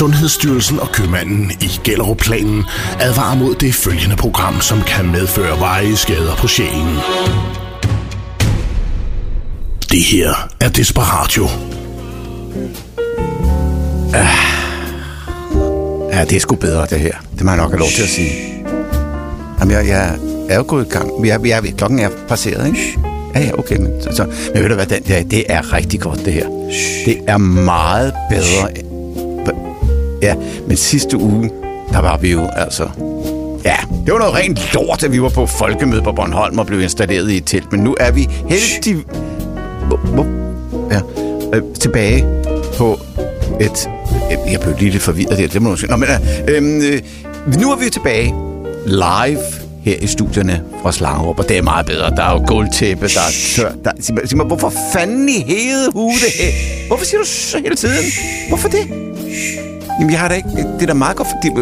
Sundhedsstyrelsen og købmanden i Gellerupplanen advarer mod det følgende program, som kan medføre varige skader på sjælen. Det her er Desperatio. Ja, det er sgu bedre, det her. Det må jeg nok have lov til at sige. Jamen, jeg er jo gået i gang. Klokken er passeret, ikke? Ja, ja, okay. Men ved du hvad, det er rigtig godt, det her. Det er meget bedre. Ja, men sidste uge, der var vi jo altså... Ja, det var noget rent lort, at vi var på folkemøde på Bornholm og blev installeret i et telt. Men nu er vi heldigvis tilbage på et... Jeg blev lige lidt forvirret der. Det må måske... Nå, men nu er vi tilbage live her i studierne fra Slangerup, og det er meget bedre. Der er jo gulvtæppe, der er tør. Sig mig, hvorfor fanden i hele hudet? Hvorfor siger du så hele tiden? Hvorfor det? Jamen, jeg har da ikke... Det er da meget godt, fordi...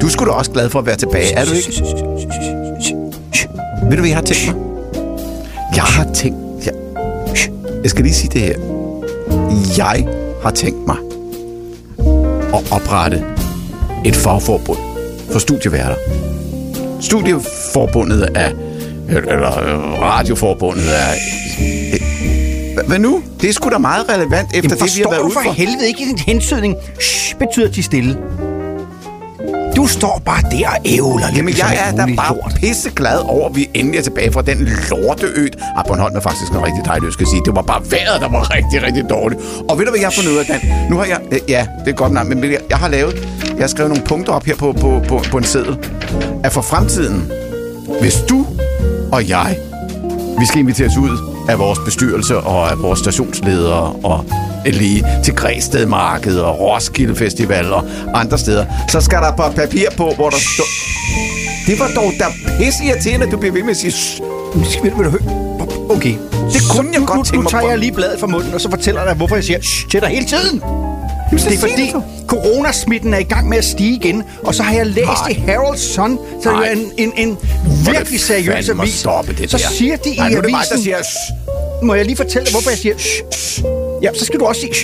Du er sgu da også glad for at være tilbage, er du ikke? Ved du, hvad jeg har tænkt mig? Jeg skal lige sige det her. Jeg har tænkt mig at oprette et fagforbund for studieværter. Studieforbundet er... Eller radioforbundet er... Hvad nu? Det er sgu da meget relevant efter det, vi har været ude for. For helvede ikke i din hensydning. Shhh, betyder de stille. Du står bare der og ævler. Jamen, jeg er da bare pisseglad over, at vi endelig er tilbage fra den lorteø. Ah, Bornholm er faktisk noget rigtig dejligt, jeg skal sige. Det var bare vejret, der var rigtig, rigtig dårligt. Og ved du, hvad jeg har fundet ud af, Dan? Nu har jeg... Ja, det er godt nok, men jeg har skrevet nogle punkter op her på en seddel. At for fremtiden, hvis du og jeg, vi skal inviteres ud af vores bestyrelse og af vores stationsledere og lige til Græstedmarkedet og Roskilde Festival og andre steder, så skal der bare papir på, hvor der står... Det var dog da pisseirriterende, at du bliver ved med at sige... Okay, det kunne jeg godt tænke mig. Nu tager jeg lige bladet fra munden, og så fortæller dig, hvorfor jeg siger til dig hele tiden. Det er fordi coronasmitten er i gang med at stige igen, og så har jeg læst i Herald Sun, så er en virkelig seriøs avis. Så siger de i avisen... Må jeg lige fortælle dig, hvorfor jeg siger... Ja, så skal du også sige...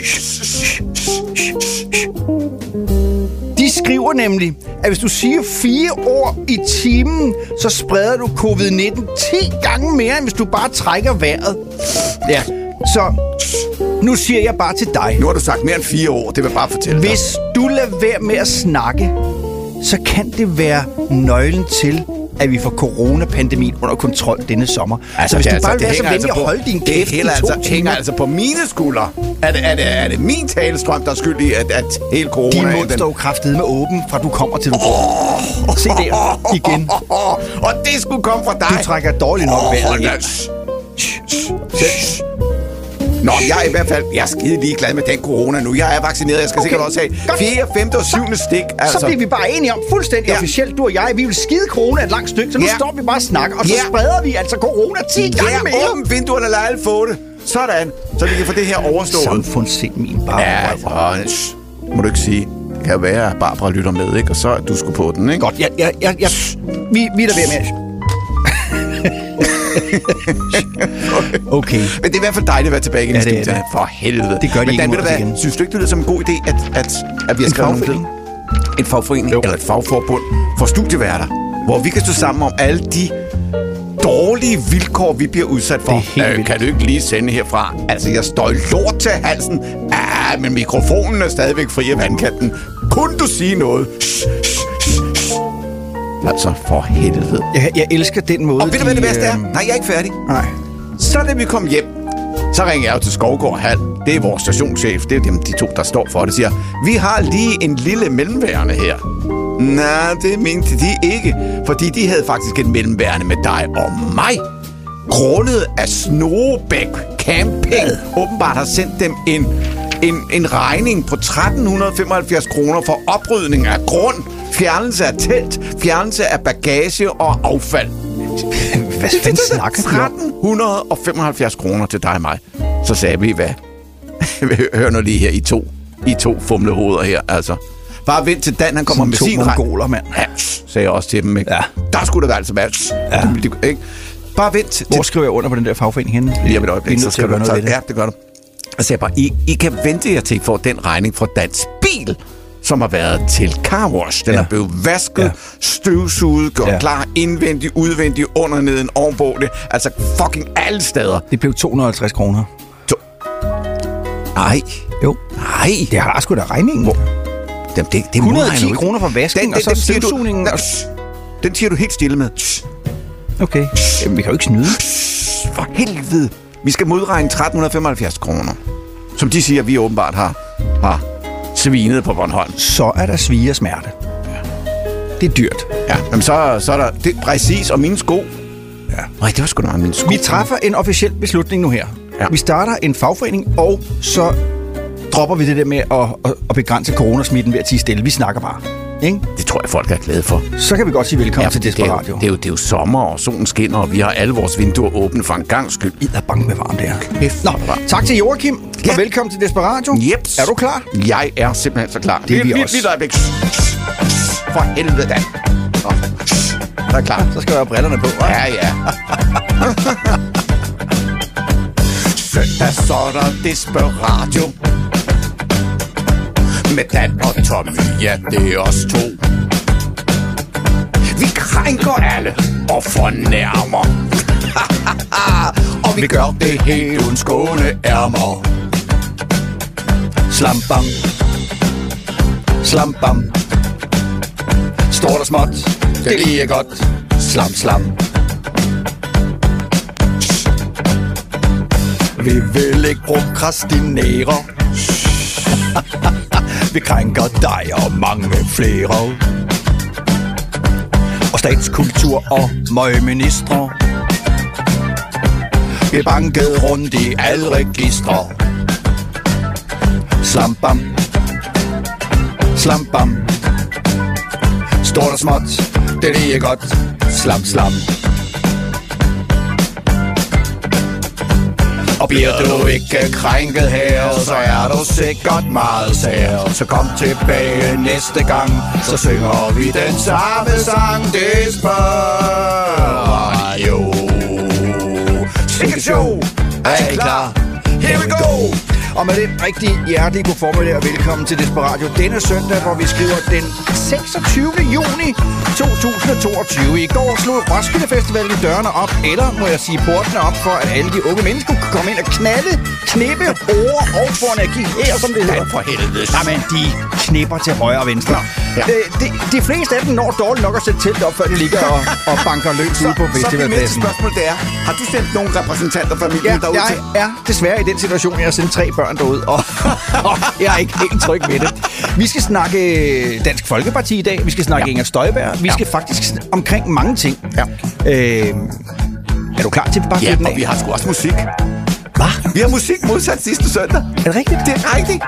De skriver nemlig, at hvis du siger 4 ord i timen, så spreder du covid-19 10 gange mere, end hvis du bare trækker vejret. Ja, så... Nu siger jeg bare til dig... Nu har du sagt mere end 4 år, det vil jeg bare fortælle dig. Hvis du lader være med at snakke, så kan det være nøglen til, at vi får coronapandemien under kontrol denne sommer. Altså, så hvis du bare vil være så venlig altså at holde din kæft i 2 timer... Det hænger altså på mine skuldre. Er det min talestrøm, der er skyld i, at hele corona... Din mund står jo kraftedeme med åben, fra du kommer til du går. Se der igen. Og det skulle komme fra dig. Du trækker dårligt nok vejret ind. Nå, jeg er i hvert fald... Jeg er skide ligeglad med den corona nu. Jeg er vaccineret. Jeg skal sikkert også have 4., 5. og 7. stik. Altså. Så bliver vi bare enige om fuldstændig officielt, du og jeg. Vi vil skide corona et langt stykke, så nu står vi bare og snakker. Og så spreder vi altså corona 10 gange mere. Ja, åbne vinduerne og lad alle få det. Sådan. Så vi kan få det her overstået. Samfundssind min Barbara. Ja, må du ikke sige. Det kan være, at Barbara lytter med, ikke? Og så du skulle på den, ikke? Godt. Ja. Vi er der ved med. Okay. Men det er i hvert fald dejligt at være tilbage i studiet. For helvede. Det gør de ikke mod os igen. Synes du ikke, det lyder som en god idé, at vi har skrevet en fagforening eller et fagforbund for studieværter, hvor vi kan stå sammen om alle de dårlige vilkår, vi bliver udsat for. Kan du ikke lige sende herfra? Altså, jeg står lort til halsen. Men mikrofonen er stadigvæk fri af vandkanten. Kunne du sige noget? Altså, for helvede. Jeg elsker den måde... Og ved du, hvad det bedste er? Nej, jeg er ikke færdig. Nej. Så da vi kom hjem, så ringer jeg jo til Skovgård Hall. Det er vores stationschef. Det er dem, de to, der står for det. Siger, vi har lige en lille mellemværende her. Nej, det mente de ikke. Fordi de havde faktisk en mellemværende med dig og mig. Grundet af Snogebæk Camping åbenbart har sendt dem en regning på 1.375 kroner for oprydning af grund, fjernelse af telt, fjernelse af bagage og affald. Hvad fanden snakker du om? 1.375 kroner til dig og mig. Så sagde vi, hvad? Hør nu lige her, I to fumlehoveder her, altså. Bare vent til Dan, han kommer med sin regning. To mongoler, mand. Ja, sagde jeg også til dem, ikke? Ja. Der skulle der altså være. Ja. Bare vent til... Hvor skriver jeg under på den der fagforening henne? Lige om et øjeblik, så skal du gøre noget ved det. Ja, det gør du. Altså, jeg bare, I kan vente jer til, I får den regning fra Dansk bil, som har været til carwash. Den er blevet vasket, støvsuget, gjort klar indvendigt, udvendigt, under, neden, ovenpå det. Altså fucking alle steder. Det blev 250 kroner. Nej. Jo. Nej. Det har sgu da regningen. Hvor? Jamen, det 110 kroner for vasken, og så støvsugningen. Den siger du helt stille med. Okay. Jamen, vi kan jo ikke snyde. For helvede. Vi skal modregne 1375 kroner. Som de siger, vi åbenbart har svinet på Bornholm. Så er der svie og smerte. Ja. Det er dyrt. Ja, men så er der... Det er præcis, og mine sko. Ja. Nej, det var sgu da meget mine sko. Vi træffer en officiel beslutning nu her. Ja. Vi starter en fagforening, og så dropper vi det der med at begrænse coronasmitten ved at sige stille. Vi snakker bare. Ikke? Det tror jeg, folk er glade for. Så kan vi godt sige velkommen til Desperate. Det er jo sommer, og solen skinner, og vi har alle vores vinduer åbne for en gang skyld. I er bange med varmt, det her. Nå, tak til Joachim, og velkommen til Desperate. Yep. Er du klar? Jeg er simpelthen så klar. Det er vi også. Lidt øjeblik. For helvede da. Så er klar. Så skal jeg have brillerne på. Hva? Ja. Søndag så er der Desperate. Med Dan og Tommy, ja, det er os to. Vi krænker alle og fornærmer. Og vi gør det helt uden skåne ærmer. Slam bam, slam bam. Stort og småt, det lige godt. Slam slam. Vi vil ikke prokrastinere. Vi krænker dig og mange flere. Og statskultur og møgministre. Vi bankede rundt i alle registre. Slam bam, slam bam. Stort og småt, det er lige godt. Slam slam. Og bliver du ikke krænket her, så er du sikkert meget sær. Så kom tilbage næste gang, så synger vi den samme sang. Det spørger jo. Sikkert show. Er I klar? Here we go. Og med det rigtige hjertelige god formiddag og velkommen til Desperate denne søndag, hvor vi skriver den 26. juni 2022. I går slog Roskilde Festivalen dørene op, eller må jeg sige portene op, for at alle de unge mennesker kunne komme ind og knalde, knippe, over og få energi her, som det hedder. For helvede. Jamen, de knipper til højre og venstre. Ja. De fleste af dem når dårligt nok at sætte telt op, før de ligger og banker løs ude på festivalpladsen. Så det næste spørgsmål, det er, har du sendt nogle repræsentanter fra familien derude? Jeg er desværre i den situation, jeg har sendt 3 børn derude, og jeg er ikke helt tryg ved det. Vi skal snakke Dansk Folkeparti i dag, vi skal snakke Inger Støjberg, vi skal faktisk omkring mange ting. Ja. Er du klar til at bare sætte den af? Vi har sgu også musik. Hvad? Vi har musik modsat sidste søndag. Er det rigtigt? Det er rigtigt.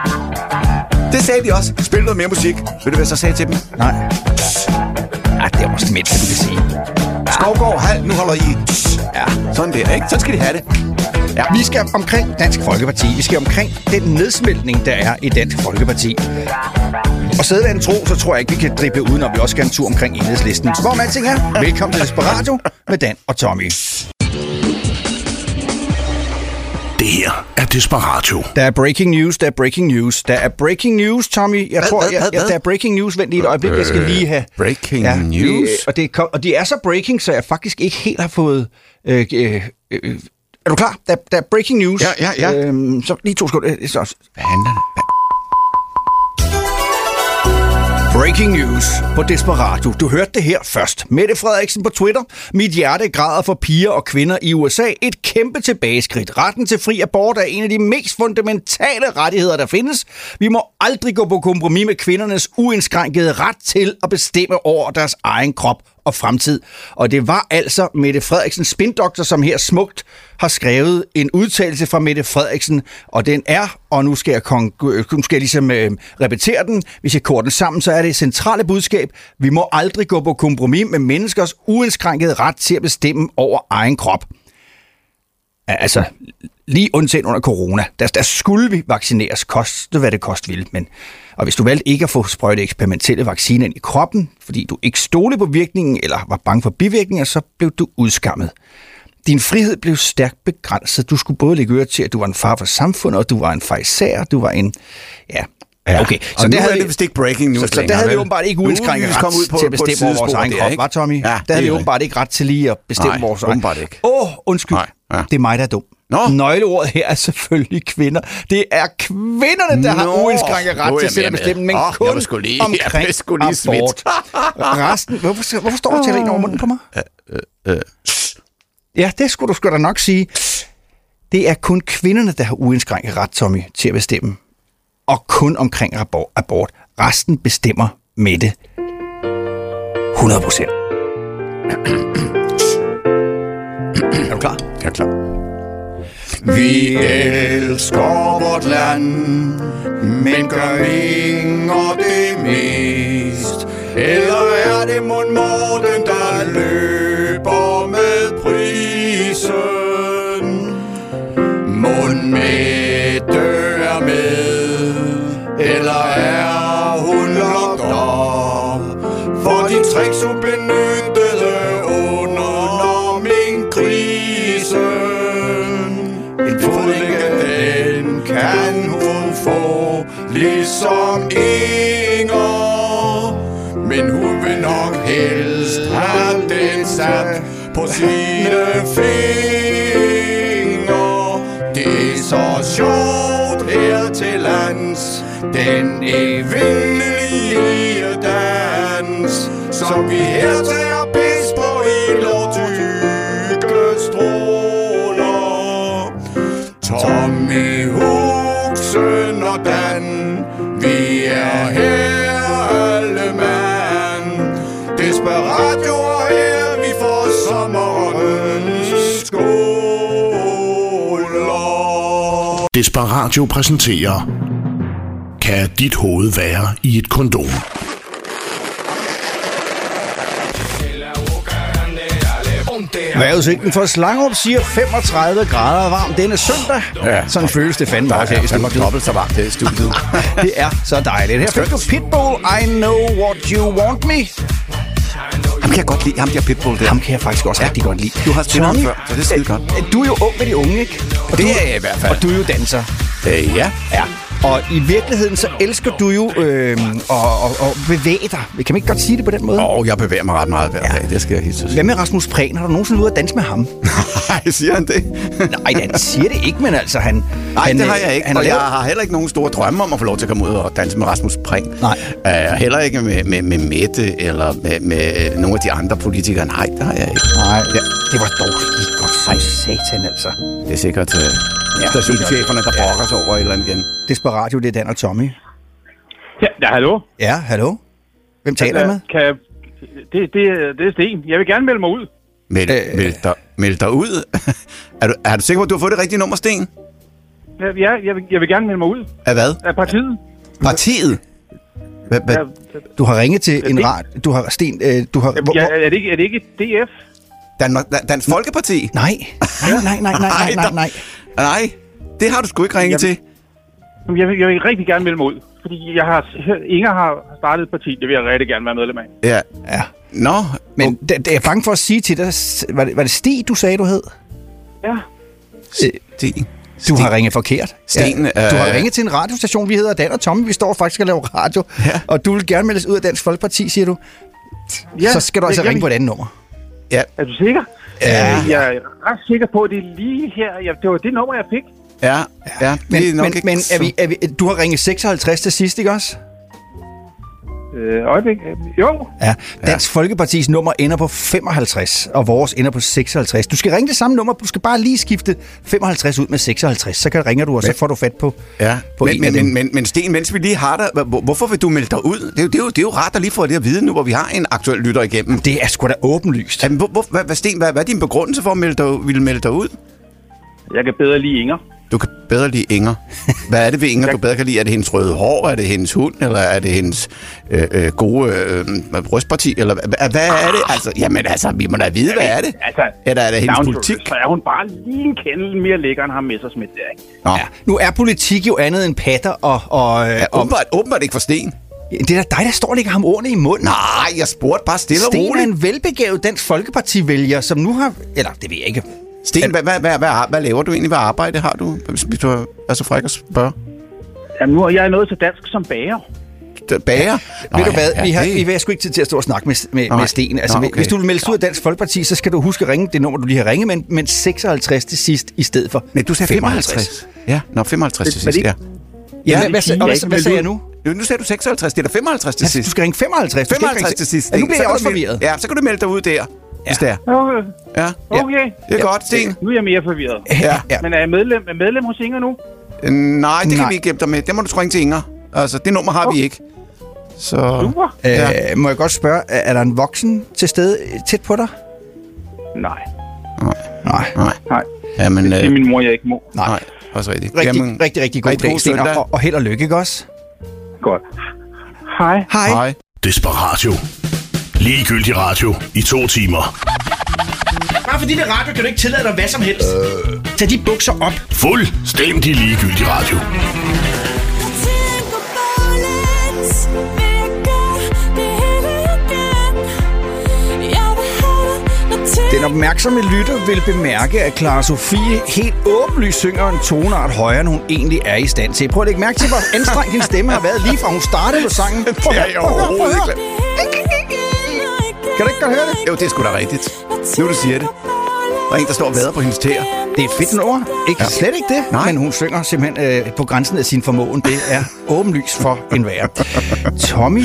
Det sagde de også. Spil noget mere musik. Ved du, hvad jeg så sagde til dem? Nej. Ah, det er måske midt, kan du sige. Skovgård, nu holder I. Ja. Sådan det, ikke? Sådan skal de have det. Ja. Vi skal omkring Dansk Folkeparti. Vi skal omkring den nedsmeltning, der er i Dansk Folkeparti. Og sædvanen tro, så tror jeg ikke, vi kan drible uden, og vi også skal en tur omkring Enhedslisten. Hvor man ting er, velkommen til Desperate med Dan og Tommy. Det her er Desperate. Der er breaking news. Der er breaking news, Tommy. Jeg tror, der er breaking news. Vent lige et øjeblik, jeg skal lige have... Breaking news? Og de er så breaking, så jeg faktisk ikke helt har fået... Er du klar? Der er breaking news. Ja. Så lige 2 sekunder. Hvad handler det? Breaking news på Desperate. Du hørte det her først. Mette Frederiksen på Twitter. Mit hjerte græder for piger og kvinder i USA. Et kæmpe tilbageskridt. Retten til fri abort er en af de mest fundamentale rettigheder, der findes. Vi må aldrig gå på kompromis med kvindernes uindskrænkede ret til at bestemme over deres egen krop og fremtid. Og det var altså Mette Frederiksens spindoktor, som her smukt har skrevet en udtalelse fra Mette Frederiksen, og den er, og nu skal jeg ligesom repetere den, hvis jeg korter den sammen, så er det et centrale budskab, vi må aldrig gå på kompromis med menneskers uindskrænkede ret til at bestemme over egen krop. Altså, lige undtagen under corona, der skulle vi vaccineres, koste hvad det koste ville, men... Og hvis du valgte ikke at få sprøjtet eksperimentelle vacciner ind i kroppen, fordi du ikke stolede på virkningen eller var bange for bivirkninger, så blev du udskammet. Din frihed blev stærkt begrænset. Du skulle både lægge øre til, at du var en far for samfundet, og du var en farisæer, du var en... Ja, Ja. Okay, så og nu havde vi vist ikke breaking news. Så der havde vi åbenbart ikke uindskrænket ret til at bestemme vores egen krop, var Tommy? Ja, der havde vi åbenbart ikke ret til lige at bestemme vores egen. Undskyld. Nej, ja. Det er mig, der er dum. Nå. Nøgleordet her er selvfølgelig kvinder. Det er kvinderne, der har uindskrænket ret til selv at bestemme, men kun omkring abort. Resten... Hvorfor står du og tæller ind over munden på mig? Ja, det skulle du da nok sige. Det er kun kvinderne, der har uindskrænket ret, Tommy, til at bestemme. Og kun omkring abort. Resten bestemmer Mette. 100%. Er du klar? Jeg er klar. Vi elsker vort land, men gør ingen det mest. Eller er det mon Morten, der løber med prisen? Mon Mette er med, eller er hun lagt op for de tricks, hun benyttede under min krise? Den kan hun få, ligesom Inger. Men hun vil nok helst have den sat på sine fingre. Det er så sjovt her til lands, den evindelige dans, som vi her tager pis på i lovtykke strå. Tommy Huxen og Dan, vi er her alle mand. Desperat jo er her, vi får sommerens skoler. Desperat jo præsenterer: Kan dit hoved være i et kondom? Vejrudsigten for Slangerup siger 35 grader varm denne søndag. Ja. Sådan føles det fandme også her i studiet. Dobbelt så varmt her i studiet. Det er så dejligt. Her fik du Pitbull, I Know What You Want Me. Ham kan jeg godt lide. Ham der Pitbull der. Ham kan jeg faktisk også rigtig godt lide. Du har spillet ham før, så det er skide godt. Du er jo ung med de unge, ikke? Og det er jeg i hvert fald. Og du er jo danser. Ja. Og i virkeligheden, så elsker du jo at bevæge dig. Kan man ikke godt sige det på den måde? Jeg bevæger mig ret meget hver dag. Det skal jeg helt sige. Hvad med Rasmus Prehn? Har du nogensinde ude at danse med ham? Nej, siger han det? Nej, han siger det ikke, men altså han... Nej, det har jeg ikke. Og jeg har heller ikke nogen store drømme om at få lov til at komme ud og danse med Rasmus Prehn. Nej. Heller ikke med Mette eller med nogle af de andre politikere. Nej, det har jeg ikke. Nej, det var dog ikke godt. Ej, satan altså. Det er sikkert... stationscheferne, der brokker sig over et eller andet igen. Desperat jo, det er Dan og Tommy. Ja, hallo. Ja, hallo. Hvem taler jeg med? Det er Sten. Jeg vil gerne melde mig ud. Meld dig ud? er du sikker på, at du har fået det rigtige nummer, Sten? Ja, jeg vil gerne melde mig ud. Af hvad? Af partiet. Partiet? Du har ringet til en rar... Du har... Sten, du har... Er det ikke DF? Dansk Folkeparti? Nej, det har du sgu ikke ringet til. Jeg vil rigtig gerne melde mig ud, fordi Inger har startet et parti, det vil jeg rigtig gerne være medlem af. Ja. Nå, men det er jeg bange for at sige til dig. Var det Stig, du sagde, du hed? Ja. Stig. Du har ringet forkert. Sten, ja. Du har ringet til en radiostation, vi hedder Dan og Tommy, vi står faktisk og laver radio, og du vil gerne meldes ud af Dansk Folkeparti, siger du. Ja, så skal du altså ringe på et andet nummer. Ja. Er du sikker? Ja. Jeg er ret sikker på, at det er lige her. Det var det nummer, jeg fik. Ja. Men er vi, du har ringet 56 til sidst, ikke også? Øjeblik. Jo. Ja. Dansk Folkepartis nummer ender på 55, og vores ender på 56. Du skal ringe det samme nummer, du skal bare lige skifte 55 ud med 56. Så ringer du, og så får du fat på... Ja. Men Sten, mens vi lige har dig, hvorfor vil du melde dig ud? Det er jo rart at lige få det at vide nu, hvor vi har en aktuel lytter igennem. Det er sgu da åbenlyst. Jamen, Sten, hvad er din begrundelse for at melde dig ud? Jeg kan bedre lide Inger. Du kan bedre lide Inger. Hvad er det ved Inger, du bedre kan lide? Er det hendes røde hår? Er det hendes hund? Eller er det hendes gode brystparti? Eller hvad er det? Altså, vi må da vide, hvad er det? Altså, eller er det hendes politik? Så er hun bare lige en kendelse mere lækker end ham Messersmith der, ikke? Ja. Nu er politik jo andet end patter og åbenbart ikke for Sten. Det er da dig, der står og lægger ham ordene i munden. Nej, jeg spurgte bare stille og roligt. Sten er en velbegavet Dansk Folkeparti-vælger, som nu har... Eller, det ved jeg ikke... Sten, hvad laver du egentlig? Hvad arbejde har du? Hvis du er så fræk at spørge. Jamen, nu er jeg nået så dansk som bager. Bager? Nå, ved du hvad, vi har sgu ikke tid til at stå og snakke med Sten. Altså, nå, okay. Hvis du vil meldes ud af Dansk Folkeparti, så skal du huske at ringe det nummer, du lige har ringet, men 56 til sidst i stedet for. Nej, du sagde 55. Ja, nå, 55 til sidst, ja. Ja, hvad sagde jeg nu? Nu sagde du 56, det er da 55 til sidst. Du skal ringe 55 til sidst. Nu bliver jeg også forvirret. Ja, så kan du melde dig ud der. Ja. Hvis det er. Okay. Ja. Okay. Det er godt, Sten. Nu er jeg mere forvirret. Ja. Men er jeg medlem hos Inger nu? Nej, det kan vi ikke hjælpe dig med. Det må du ringe til Inger. Altså, det nummer har vi ikke. Så. Super. Må jeg godt spørge, er der en voksen til stede tæt på dig? Nej. Jamen, det er min mor, jeg ikke må. Nej. Også rigtigt. Rigtig god dag, Sten. Og held og lykke, ikke også? Godt. Hej. Desperatio. Ligegyldig radio i 2 timer. Bare fordi det er radio, kan du ikke tillade dig hvad som helst. Tag de bukser op. Fuldstændig ligegyldig radio. Den opmærksomme lytter vil bemærke, at Clara Sofie helt åbenlyst synger en toneart højere, end hun egentlig er i stand til. Prøv at lægge mærke til, hvor anstrengt hendes stemme har været lige fra hun startede på sangen. Det er jo overhovedet ikke. Kan du ikke godt høre det? Jo, det er sgu da rigtigt. Nu du siger det. Og en, der står og vader på hendes tæer. Det er et fedt nummer. Ja. Slet ikke det, men hun synger simpelthen på grænsen af sin formåen. Det er åbenlyst for enhver. Tommy,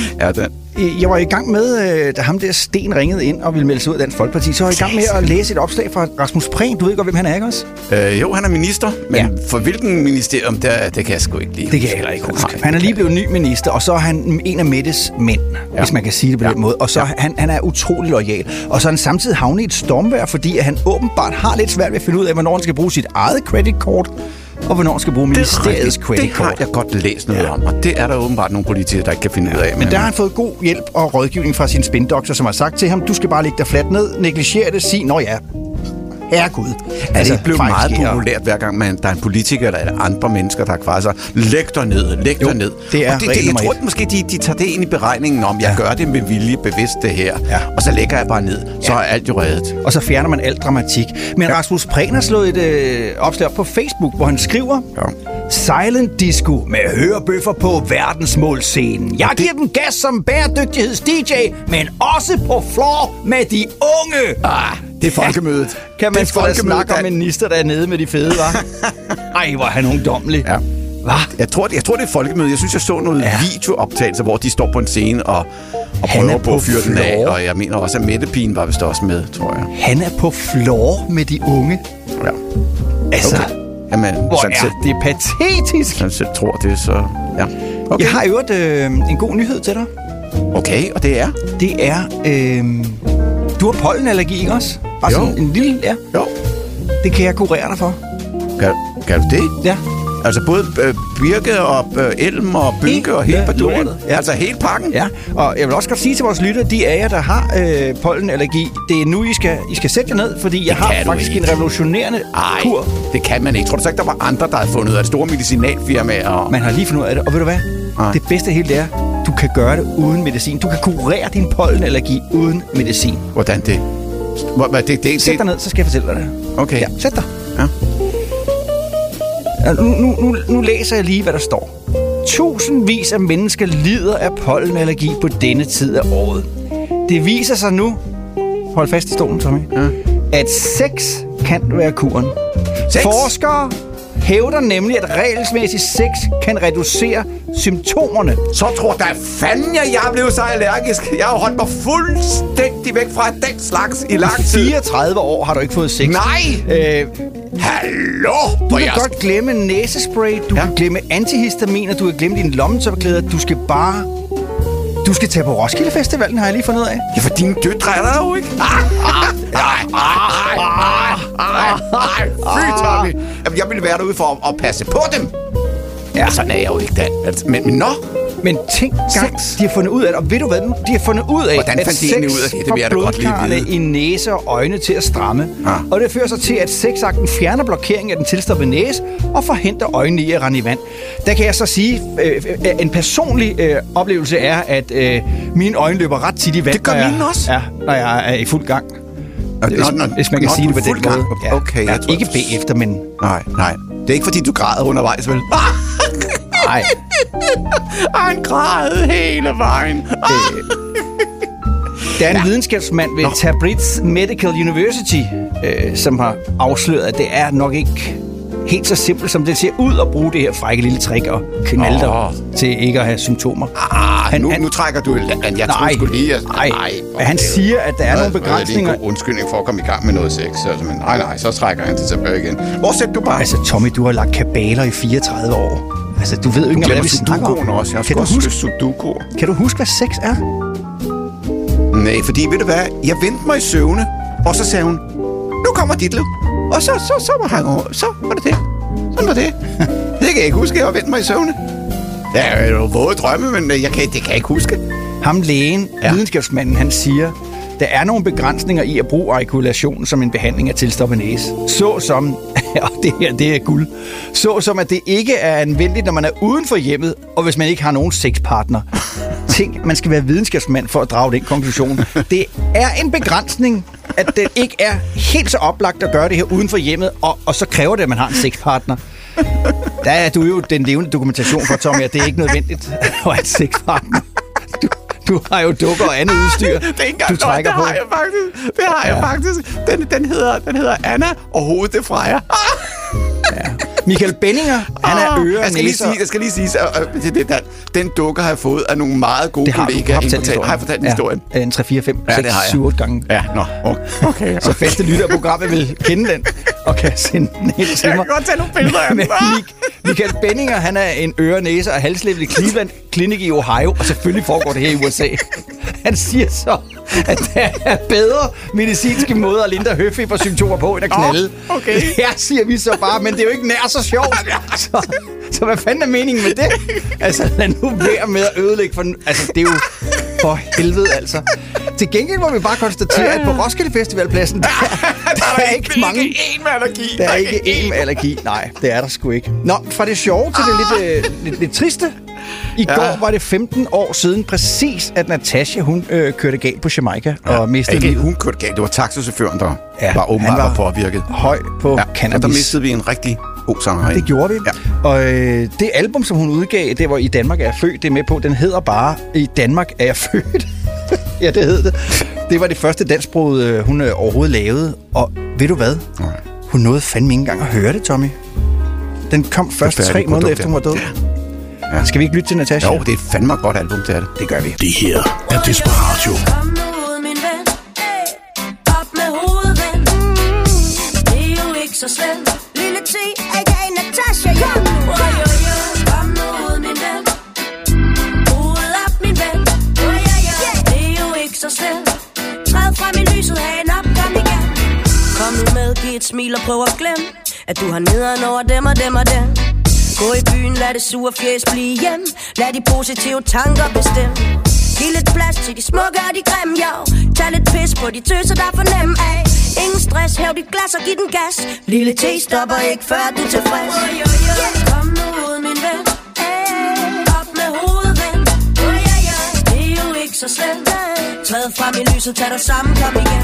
jeg var i gang med, da ham der Sten ringede ind og ville melde sig ud af Dansk Folkeparti, så var jeg i gang med at læse et opslag fra Rasmus Prehn. Du ved godt, hvem han er, ikke også? Jo, han er minister, men for hvilken ministerium, det kan jeg sgu ikke lide. Det kan jeg heller ikke huske. Han er lige blevet ny minister, og så er han en af Mettes mænd, hvis man kan sige det på den måde. Og så han er utrolig loyal. Og så er han samtidig havnet i et stormvejr, fordi han åbenbart har lidt svært ved at finde ud af, hvornår han skal bruge sit eget kreditkort, og hvornår skal bruge ministeriets credit card. Det har jeg godt læst noget om, og det er der åbenbart nogle politikere, der ikke kan finde ud af. Men der har han fået god hjælp og rådgivning fra sin spindoktor, som har sagt til ham, du skal bare ligge dig fladt ned, negligere det, sig, nå ja, herregud. Altså, det blev meget populært hver gang, der er en politiker eller andre mennesker, der kvarer sig, læg dig ned. Det er regel nummer 1. Jeg tror måske, de tager det ind i beregningen om, jeg gør det med vilje, bevidst det her, og så lægger jeg bare ned, så er alt jo reddet. Og så fjerner man alt dramatik. Men Rasmus Prehn har slået et opslag op på Facebook, hvor han skriver, Silent Disco med hørebøffer på verdensmålscenen. Jeg giver den gas som bæredygtigheds-DJ, men også på floor med de unge. Det er folkemødet. Kan man sgu da snakke om en minister, der er nede med de fede, var? Ej, hvor er han ungdomlig. Ja. Hva? Jeg tror, det er folkemødet. Jeg synes, jeg så nogle videooptagelser, hvor de står på en scene og prøver på at fyre den af. Og jeg mener også, at Mettepigen var vist også med, tror jeg. Han er på floor med de unge? Ja. Altså, jamen, hvor det er patetisk. Sådan set tror det, så... Ja. Okay. Jeg har jo en god nyhed til dig. Okay, og det er? Det er... Du har pollenallergi, ikke også? Bare sådan en lille, Jo. Det kan jeg kurere dig for. Kan du det? Ja. Altså både birke og elm og bynke og hele lortet. Ja. Altså hele pakken. Ja, og jeg vil også godt sige til vores lytter, de af jer, der har pollenallergi, det er nu, I skal sætte jer ned, fordi jeg har faktisk en revolutionerende kur. Det kan man ikke. Tror du så ikke, der var andre, der havde fundet ud af det store medicinalfirma? Og... Man har lige fundet ud af det, og ved du hvad? Ej. Det bedste hele det er, du kan gøre det uden medicin. Du kan kurere din pollenallergi uden medicin. Hvordan det? Sæt dig ned, så skal jeg fortælle dig det. Okay. Ja, sæt dig. Ja. Nu læser jeg lige, hvad der står. Tusindvis af mennesker lider af pollenallergi på denne tid af året. Det viser sig nu, hold fast i stolen, Tommy, at sex kan være kuren. Forskere hævder nemlig, at regelsmæssig sex kan reducere symptomerne. Så tror der fanden jeg blev så allergisk. Jeg har holdt mig fuldstændig væk fra den slags i lang tid. 34 år har du ikke fået sex. Nej! Hallo! Du kan godt glemme næsespray, du kan glemme antihistaminer, du kan glemme dine lommetørklæder. Du skal bare... Du skal tage på Roskilde Festivalen, har jeg lige fundet ud af. Ja, for dine døtre er der jo ikke. Fy, Tommy. Jeg ville være derude for at passe på dem. Ja, sådan er jeg jo ikke da. Men nå. Men tænk gang, de har fundet ud af det. Og ved du hvad nu? De har fundet ud af, at sex får blodkarrene i næse og øjne til at stramme. Og det fører sig til, at sexakten fjerner blokeringen af den tilstoppede næse og forhindrer øjnene i at rende i vand. Der kan jeg så sige, en personlig oplevelse er, at mine øjne løber ret tit i vand. Det gør mine også? Ja, når jeg er i fuld gang. Hvis man kan sige det på den måde. Okay, jeg tror ikke bagefter, men... Nej. Det er ikke, fordi du græder undervejs, vel? Nej. Han græd hele vejen. Der er en videnskabsmand ved Tabriz Medical University, som har afsløret, at det er nok ikke helt så simpelt, som det ser ud at bruge det her frække lille trick og knalde dig til ikke at have symptomer. Nu trækker du et land. Jeg tror sgu lige... Han siger, at der er nogle begrænsninger... Det er en god undskyldning for at komme i gang med noget sex. Altså, men nej, så trækker han til tilbage igen. Hvor sæt du bare? Altså, Tommy, du har lagt kabaler i 34 år. Altså, du ved jo ikke, hvad vi snakker om. Også. Jeg kan, kan du huske, hvad sex er? Nej, fordi ved du hvad? Jeg vendte mig i søvne, og så sagde hun, nu kommer Ditlev. Og så var han over. Så var det det. Sådan var det. Det kan jeg ikke huske, at jeg vendte mig i søvne. Det er jo våde drømme, men det kan jeg ikke huske. Ham lægen, videnskabsmanden, han siger, der er nogle begrænsninger i at bruge ejakulation som en behandling af tilstoppet næse. Så som, og det her, det er guld, så som at det ikke er anvendeligt, når man er uden for hjemmet, og hvis man ikke har nogen sexpartner. Tænk, man skal være videnskabsmand for at drage den konklusion. Det er en begrænsning, at det ikke er helt så oplagt at gøre det her uden for hjemmet, og så kræver det, at man har en sexpartner. Der er du jo den levende dokumentation for, Tommy, at det er ikke nødvendigt at have en sexpartner. Du har jo dukker og andet udstyr, du trækker på. Det har jeg faktisk. Den hedder Anna, og hovedet er Freja. Michael Benninger, han er øre og næser. Jeg skal lige sige, at den dukker har jeg fået af nogle meget gode kollegaer. Har jeg fortalt historien? En 3, 4, 5, 6, 7, 8 gange. Ja, okay. Så faste lytter af programmet vil kende den, og kan sende den ind til mig. Jeg kan godt tage nogle billeder af den. Michael Benninger, han er en øre, næser og halslæbende Cleveland Klinik i Ohio, og selvfølgelig foregår det her i USA. Han siger så, at der er bedre medicinske måder at lindre høfeber symptomer på, end at knalde. Okay. Ja, siger vi så bare, men det er jo ikke nær så sjovt. Så hvad fanden er meningen med det? Altså, lad nu være med at ødelægge for... Altså, det er jo for helvede, altså. Til gengæld må vi bare konstatere, at på Roskilde Festivalpladsen, der er ikke mange... Der er ikke én med allergi. Nej, det er der sgu ikke. Nå, fra det sjove til det lidt triste... I går var det 15 år siden præcis, at Natasha, hun kørte galt på Jamaica og mistede livet. Hun kørte galt. Det var taxachaufføren, der var åbenbart var påvirket. Høj på cannabis. Og der mistede vi en rigtig god sanger. Det gjorde vi. Ja. Og det album, som hun udgav, det var I Danmark er jeg født, det er med på. Den hedder bare I Danmark er jeg født. Ja, det hed det. Det var det første dansbrud, hun overhovedet lavede. Og ved du hvad? Nej. Hun nåede fandme ikke engang at høre det, Tommy. Den kom først 3 måneder efter, hun var død. Ja. Skal vi ikke lytte til Natasha? Jo, det er fandme godt album, det er det. Det gør vi. Det her er Desperatio. Kom nu med, giv et smil og prøv at glemme, at du har nederen over dem og dem og dem. Gå i byen, lad det sure fjæs blive hjem. Lad de positive tanker bestemme. Giv lidt plads til de smukke og de grimme, jo. Tag lidt pis på de tøser, der er for nemme af. Ingen stress, hæv dit glas og giv den gas. Lille te stopper ikke, før du er tilfreds. Kom nu ud, min ven. Op med hovedet, ven. Det er jo ikke så slemt. Træd frem i lyset, tag dig sammen, kom igen.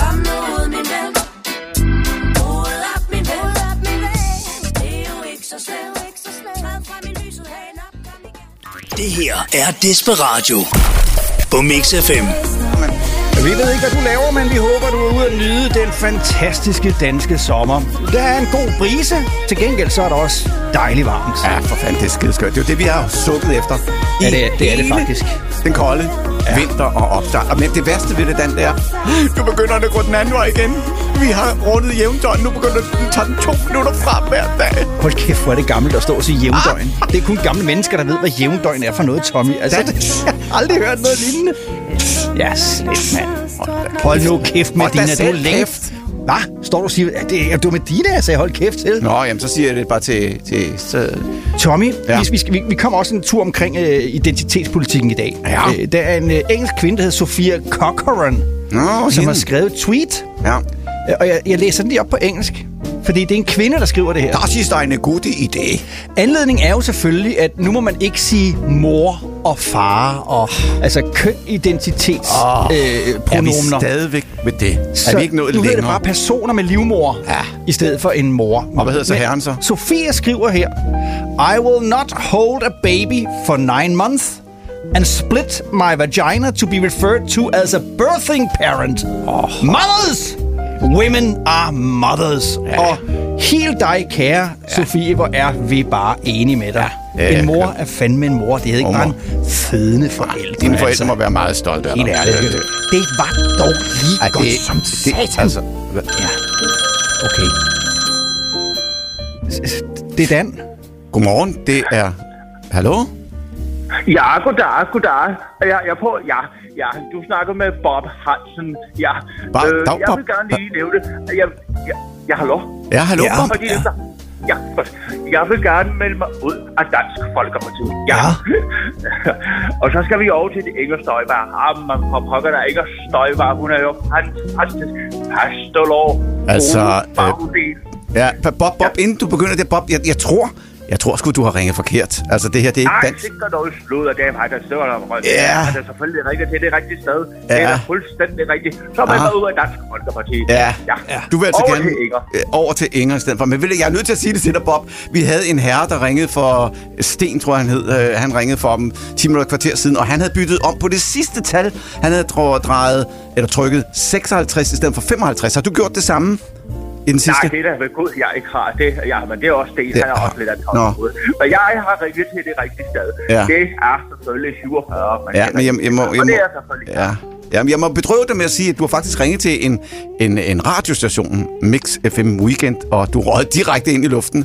Kom nu ud, min ven. Det her er Desperatio på Mix FM. Vi ved ikke, hvad du laver, men vi håber, du er ude at nyde den fantastiske danske sommer. Der er en god brise. Til gengæld så er der også dejligt varmt. Ja, for fanden, det er skideskørt. Det er det, vi har sukket efter. Ja, det er det faktisk. Den kolde vinter og opstart. Men det værste ved det, Dan, det er, du begynder at gå den anden vej igen. Vi har rundet jævndøgn. Nu begynder at tage den 2 minutter frem hver dag. Hold kæft, hvor er det gammelt at stå og sige jævndøgn. Det er kun gamle mennesker, der ved, hvad jævndøgn er for noget, Tommy. Altså, jeg har aldrig hørt noget lignende. Ja, slet, mand. Hold nu kæft med dine, du er længst. Hvad? Står du og siger, at du er med dine? Jeg sagde, hold kæft til. Nå, jamen, så siger jeg det bare til Tommy, vi kommer også en tur omkring identitetspolitikken i dag. Ja. Der er en engelsk kvinde, der hedder Sophia Corcoran, som har skrevet tweet. Ja. Og jeg læser den lige op på engelsk. Fordi det er en kvinde, der skriver det her. Das ist eine gute Idee. Anledningen er jo selvfølgelig, at nu må man ikke sige mor og far og altså kønidentitetspronomener. Er vi stadigvæk med det? Så er vi ikke nået længere? Nu hedder det bare personer med livmor i stedet for en mor. Og hvad hedder så herren så? Sofia skriver her: I will not hold a baby for 9 months and split my vagina to be referred to as a birthing parent. Mothers! Women are mothers. Ja. Og helt dig, kære Sofie, hvor er vi bare enige med dig. Ja. En mor er fandme en mor. Det hedder ikke bare en fødende forælder. Dine forældre må være meget stolte af dig. Det var dog lige godt som satan. Altså, okay. Det er Dan. Godmorgen, det er... Hallo? Ja, goddag. Du snakker med Bob Hansen. Ja. Jeg vil gerne lige nævne det. Ja, hallo? Ja, hallo, ja, Bob. Ja, jeg vil gerne melde mig ud af Dansk Folkeparti. Ja. Og så skal vi over til det Inger Støjberg. Man får pokker der Inger Støjberg. Hun er jo fantastisk. Pastelår. Altså... Bob, inden du begynder det, Bob, jeg tror sgu, du har ringet forkert. Altså, det her, det er ikke dansk. Det er sikkert noget slud, og det er mig, der sidder der om røgnet. Ja. Det er selvfølgelig rigtigt til det rigtige sted. Ja. Det er fuldstændig rigtigt. Så er man bare ud af Dansk Folkeparti. Ja. Du vil altså over gerne til Inger. Over til Inger i stedet for. Men jeg er nødt til at sige det til dig, Bob. Vi havde en herre, der ringede for Sten, tror jeg, han hed. Han ringede for dem 10 minutter kvarter siden, og han havde byttet om på det sidste tal. Han havde trykket 56 i stedet for 55. Har du gjort det samme? Nej, det er da ved Gud, jeg ikke har det. Ja, men det er også det, jeg har også lidt af tøjt. Men jeg har ringet til det rigtige sted. Ja. Det er selvfølgelig 47. Jeg må bedrøve dig med at sige, at du har faktisk ringet til en radiostation, Mix FM Weekend, og du røg direkte ind i luften,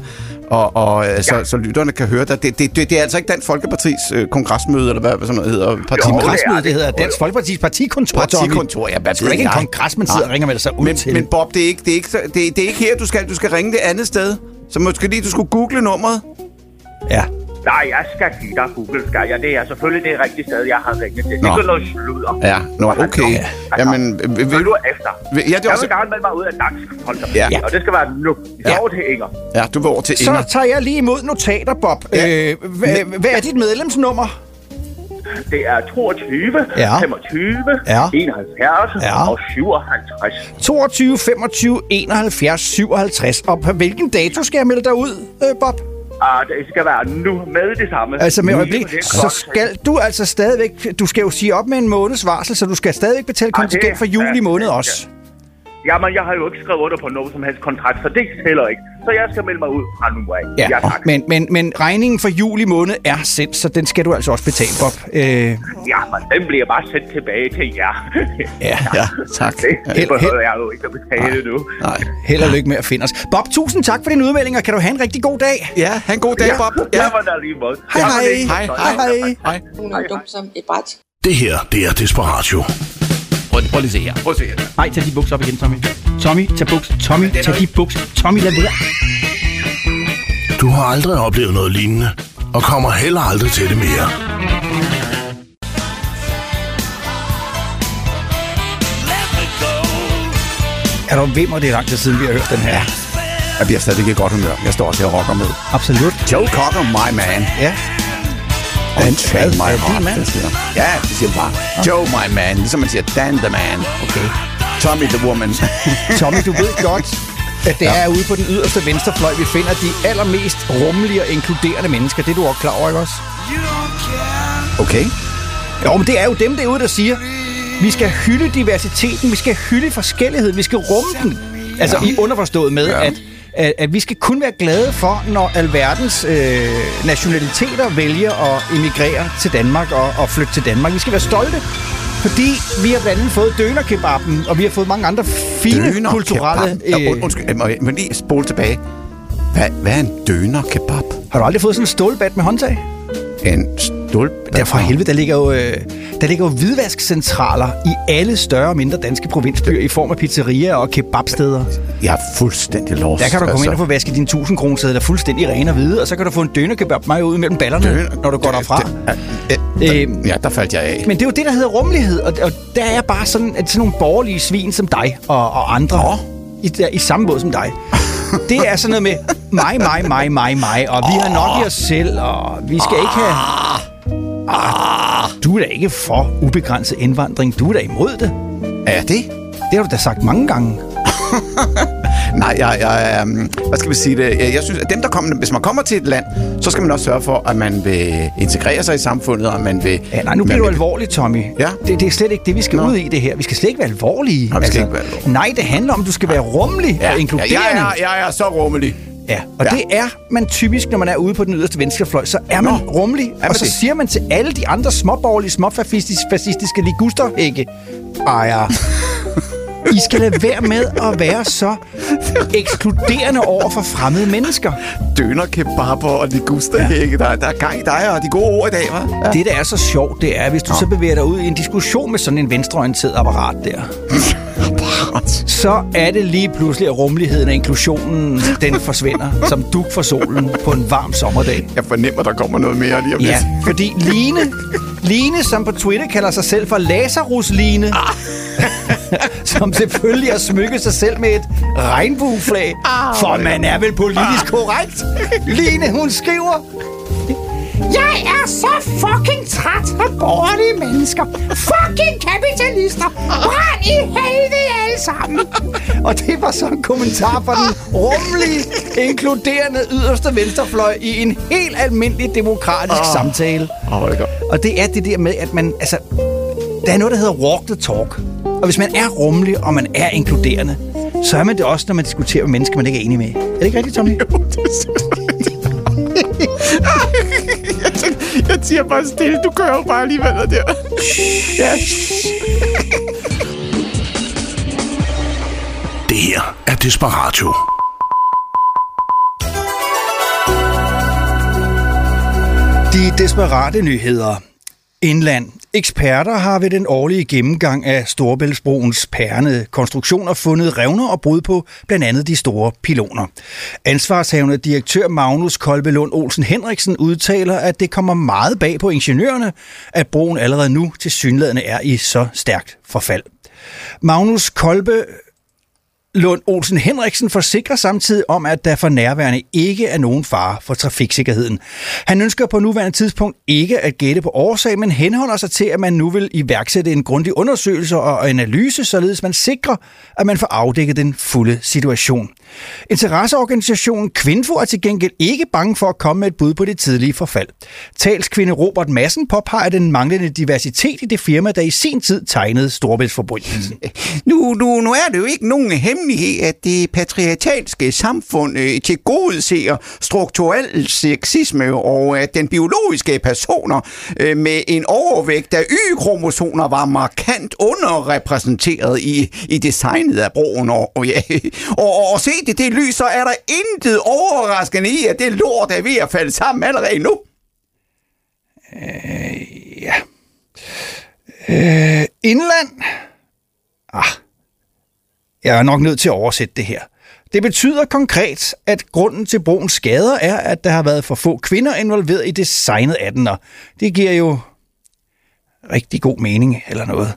så lytterne kan høre dig. Det er altså ikke Dansk Folkepartis kongresmøde, eller hvad sådan noget hedder? Kongresmøde, det hedder Dansk Folkepartis partikontor. Partikontor, ja. Det er ikke en kongres, man sidder og ringer med dig så ud til. Men Bob, det er ikke her, du skal ringe det andet sted. Så måske lige, du skulle google nummeret. Ja. Nej, jeg skal give dig Google, skal jeg. Det er selvfølgelig det rigtige sted, jeg har ringet til. Det er ikke noget sludder. Ja, okay. Jamen, vil du efter? Jeg vil gerne melde mig ud af Dansk Folkeparti, og det skal være nu. Jeg er over til Inger. Ja, du vil over til Inger. Så tager jeg lige imod notater, Bob. Hvad er dit medlemsnummer? Det er 22, 25, 71 og 57. 22, 25, 71, 57. Og på hvilken dato skal jeg melde dig ud, Bob? Det skal være nu med det samme. Altså med øjeblik, så skal du altså stadigvæk... Du skal jo sige op med en måneds varsel, så du skal stadigvæk betale kontingent for juli måned også. Jamen, jeg har jo ikke skrevet under på noget som helst kontrakt, så det heller ikke. Så jeg skal melde mig ud fra nu af. Ja, tak. Men regningen for juli måned er sendt, så den skal du altså også betale, Bob. Men den bliver bare sendt tilbage til jer. Tak. Det behøver jeg jo ikke at betale nu. Nej, held og lykke med at finde os. Bob, tusind tak for din udmelding, og kan du have en rigtig god dag. Ja, have en god dag, Bob. Ja, var der lige måde. Hej. Hun er dum som et bræt. Det her, det er Desperatio. Prøv lige se her. Ej, tag de buks op igen, Tommy. Tommy, tag buks. Tommy, tag de buks. Tommy, lad være. Du har aldrig oplevet noget lignende, og kommer heller aldrig til det mere. Er du vimmer, det er lang tid siden, vi har hørt den her? Jeg bliver stadig i godt humør. Jeg står til at rocker med. Absolut. Joe Cocker, my man. Ja. Dan my man. Ja, det siger bare. Joe, my man. Ligesom man siger, Dan the man. Okay. Tommy the woman. Tommy, du ved godt, at det er ude på den yderste venstrefløj, vi finder de allermest rummelige og inkluderende mennesker. Det er du også klar over, ikke også? Okay. Jo, men det er jo dem derude, der siger, vi skal hylde diversiteten, vi skal hylde forskelligheden, vi skal rumme den. Altså i underforstået med, at vi skal kun være glade for, når alverdens nationaliteter vælger at emigrere til Danmark og flytte til Danmark. Vi skal være stolte, fordi vi har blandt andet fået dønerkebaben, og vi har fået mange andre fine kulturelle... Undskyld, jeg må lige spole tilbage. Hvad er en dønerkebab? Har du aldrig fået sådan en stålbat med håndtag? En stål... Derfor helvede, der ligger jo hvidvaskcentraler i alle større og mindre danske provinsbyer i form af pizzerier og kebabsteder. Jeg er fuldstændig lost. Der kan du komme ind og få vasket dine 1000-kronesedler fuldstændig rene og hvide, og så kan du få en dønerkebab med ud mellem ballerne, når du går derfra. Der faldt jeg af. Men det er jo det, der hedder rummelighed, og der er bare sådan nogle borgerlige svin som dig og andre i samme måde som dig. Det er sådan noget med mig, og vi har nok i os selv, og vi skal ikke have... Du er da ikke for ubegrænset indvandring. Du er da imod det. Er det? Det har du da sagt mange gange. Nej, jeg hvad skal vi sige det? Jeg synes, at dem, der kommer, hvis man kommer til et land, så skal man også sørge for, at man vil integrere sig i samfundet, og man vil... Ja, nej, nu bliver du alvorlig, Tommy. Ja? Det er slet ikke det, vi skal ud i det her. Vi skal slet ikke være alvorlige. Nej, altså, nej, det handler om, at du skal være rummelig og inkluderende. Jeg er så rummelig. Ja, og det er man typisk, når man er ude på den yderste venstrefløj, så er man rummelig, og så siger man til alle de andre småborgerlige, småfascistiske ligusterhække ejere... I skal lade være med at være så ekskluderende over for fremmede mennesker. Døner, kebabber og ligusterhække. Der er gang i dig og de gode ord i dag, hva'? Ja. Det, der er så sjovt, det er, hvis du så bevæger dig ud i en diskussion med sådan en venstreorienteret apparat der. Så er det lige pludselig, at rummeligheden og inklusionen, den forsvinder som dug for solen på en varm sommerdag. Jeg fornemmer, der kommer noget mere lige om lidt. Ja, fordi Line, som på Twitter kalder sig selv for Lazarus-Line, som selvfølgelig har smykket sig selv med et regnbueflag, for man er vel politisk korrekt. Line, hun skriver... Jeg er så fucking træt af borgerlige mennesker. Fucking kapitalister. Brænd i helvede alle sammen. Og det var så en kommentar fra den rummelige, inkluderende yderste venstrefløj i en helt almindelig demokratisk samtale. Og det er det der med, at man... Altså, der er noget, der hedder walk the talk. Og hvis man er rummelig, og man er inkluderende, så er man det også, når man diskuterer med mennesker, man ikke er enig med. Er det ikke rigtigt, Tommy? Jo, det er Jeg siger bare stille, du kører bare alligevel der. Ja. Det her er Desperatio. De desperate nyheder. Indland. Eksperter har ved den årlige gennemgang af Storebæltsbroens pærende konstruktioner fundet revner og brud på blandt andet de store pyloner. Ansvarshavende direktør Magnus Kolbelund Olsen Henriksen udtaler, at det kommer meget bag på ingeniørerne, at broen allerede nu tilsyneladende er i så stærkt forfald. Magnus Kolbelund Olsen Henriksen forsikrer samtidig om, at der for nærværende ikke er nogen fare for trafiksikkerheden. Han ønsker på nuværende tidspunkt ikke at gætte på årsag, men henholder sig til, at man nu vil iværksætte en grundig undersøgelse og analyse, således man sikrer, at man får afdækket den fulde situation. Interesseorganisationen KVINFO er til gengæld ikke bange for at komme med et bud på det tidlige forfald. Talskvinde Robert Madsen påpeger den manglende diversitet i det firma, der i sin tid tegnede Storebæltsforbundelsen. Nu er det jo ikke nogen hemmelighed, at det patriarkalske samfund tilgodeser strukturel sexisme, og at den biologiske personer med en overvægt af Y-kromosomer var markant underrepræsenteret i designet af broen. Og se det lys, så er der intet overraskende i, at det lort er ved at falde sammen allerede nu. Indland? Jeg er nok nødt til at oversætte det her. Det betyder konkret, at grunden til broens skader er, at der har været for få kvinder involveret i designet af den, og det giver jo rigtig god mening eller noget.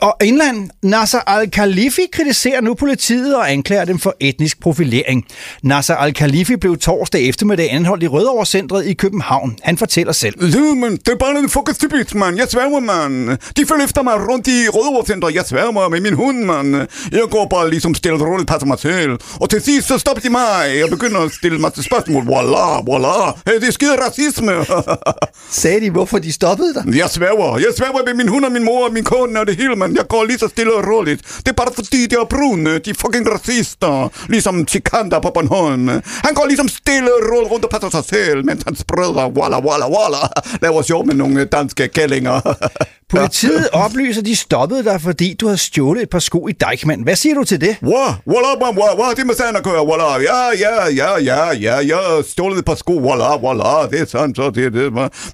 Og Indland, Nasser Al-Khalifi kritiserer nu politiet og anklager dem for etnisk profilering. Nasser Al-Khalifi blev torsdag eftermiddag anholdt i Rødovrecentret i København. Han fortæller selv. Det er bare en fucking typisk, mand. Jeg sværmer, mand. De følger efter mig rundt i Rødovrecentret. Jeg sværmer med min hund, mand. Jeg går bare ligesom stille rundt, passer mig selv. Og til sidst, så stopper de mig. Jeg begynder at stille mig til spørgsmål. Voila. Hey, det er skide racisme. Sagde de, hvorfor de stoppede dig? Jeg sværmer. Jeg sværger med min hund og min mor og min kone og det hele, mand. Jeg går lige så stille og roligt. Det er bare fordi, de er brune. De er fucking racister. Ligesom Sikander på Bornholm. Han går ligesom stille og roligt rundt og passer sig selv, mens han spreder walla. Laver sjov med nogle danske kællinger. Politiet oplyser, de stoppede dig, fordi du havde stjålet et par sko i Deichmann. Hvad siger du til det? Walla, det er med sand at køre, walla. Ja, jeg stjålet et par sko, walla. Det er sandt, så det.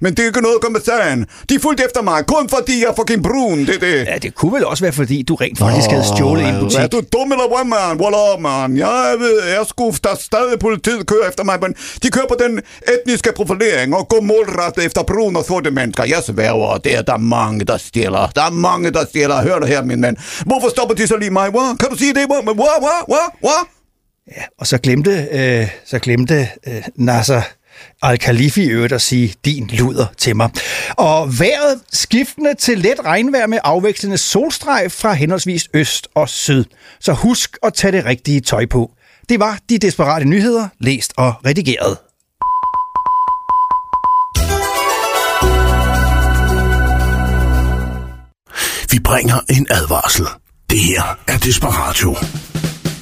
Men det er ikke noget at gøre med sand. De fulgte efter mig. Kun fordi jeg er fucking brun, det. Ja, det kunne vel også være, fordi du rent faktisk havde stjålet i en butik. Er du dum eller hvad, man? Voilà, man. Jeg er skuffet. Der er stadig politiet kører efter mig, men de kører på den etniske profilering og går målrettet efter brun og sorte mennesker. Jeg sværger, det er der mange, der stjæler. Hør det her, min mand. Hvorfor stopper de så lige mig? Hva? Kan du sige det? Hva? Ja, og så glemte Nasser Al-Khalifi i øvrigt at sige, din luder til mig. Og vejret skiftende til let regnvejr med afvekslende solstrejf fra henholdsvis øst og syd. Så husk at tage det rigtige tøj på. Det var de desperate nyheder, læst og redigeret. Vi bringer en advarsel. Det her er Desperatio.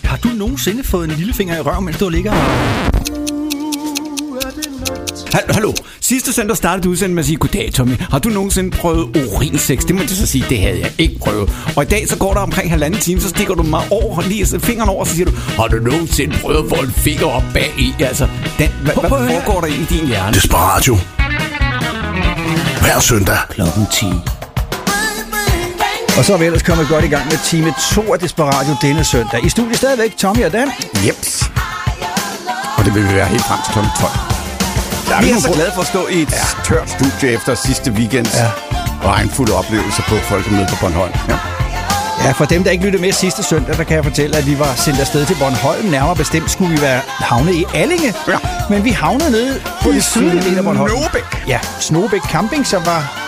Har du nogensinde fået en lillefinger i røven, mens du ligger her? Hallo. Sidste søndag startede udsendelsen med at sige, goddag Tommy, har du nogensinde prøvet urinsex? Det må jeg så sige, det havde jeg ikke prøvet. Og i dag så går der omkring halvanden time, så stikker du mig over, lige fingeren over, så siger du, har du nogensinde prøvet at få en finger op bag i? Altså, hvad foregår der i din hjerne? Desperatio. Hver søndag. Klokken 10. Og så er vi ellers kommet godt i gang med time 2 af Desperatio denne søndag. I studiet stadigvæk Tommy og Dan. Jeps. Og det vil vi være helt frem til kl. 12. Vi er så glade for at stå i et tørt studie efter sidste weekends regnfulde oplevelser på Folkemødet på Bornholm. Ja. Ja, for dem, der ikke lyttede med sidste søndag, der kan jeg fortælle, at vi var sendt afsted til Bornholm. Nærmere bestemt skulle vi være havnet i Allinge. Ja. Men vi havnede nede på i sydlige af Bornholm. Snogebæk. Ja, Snogebæk Camping, som var...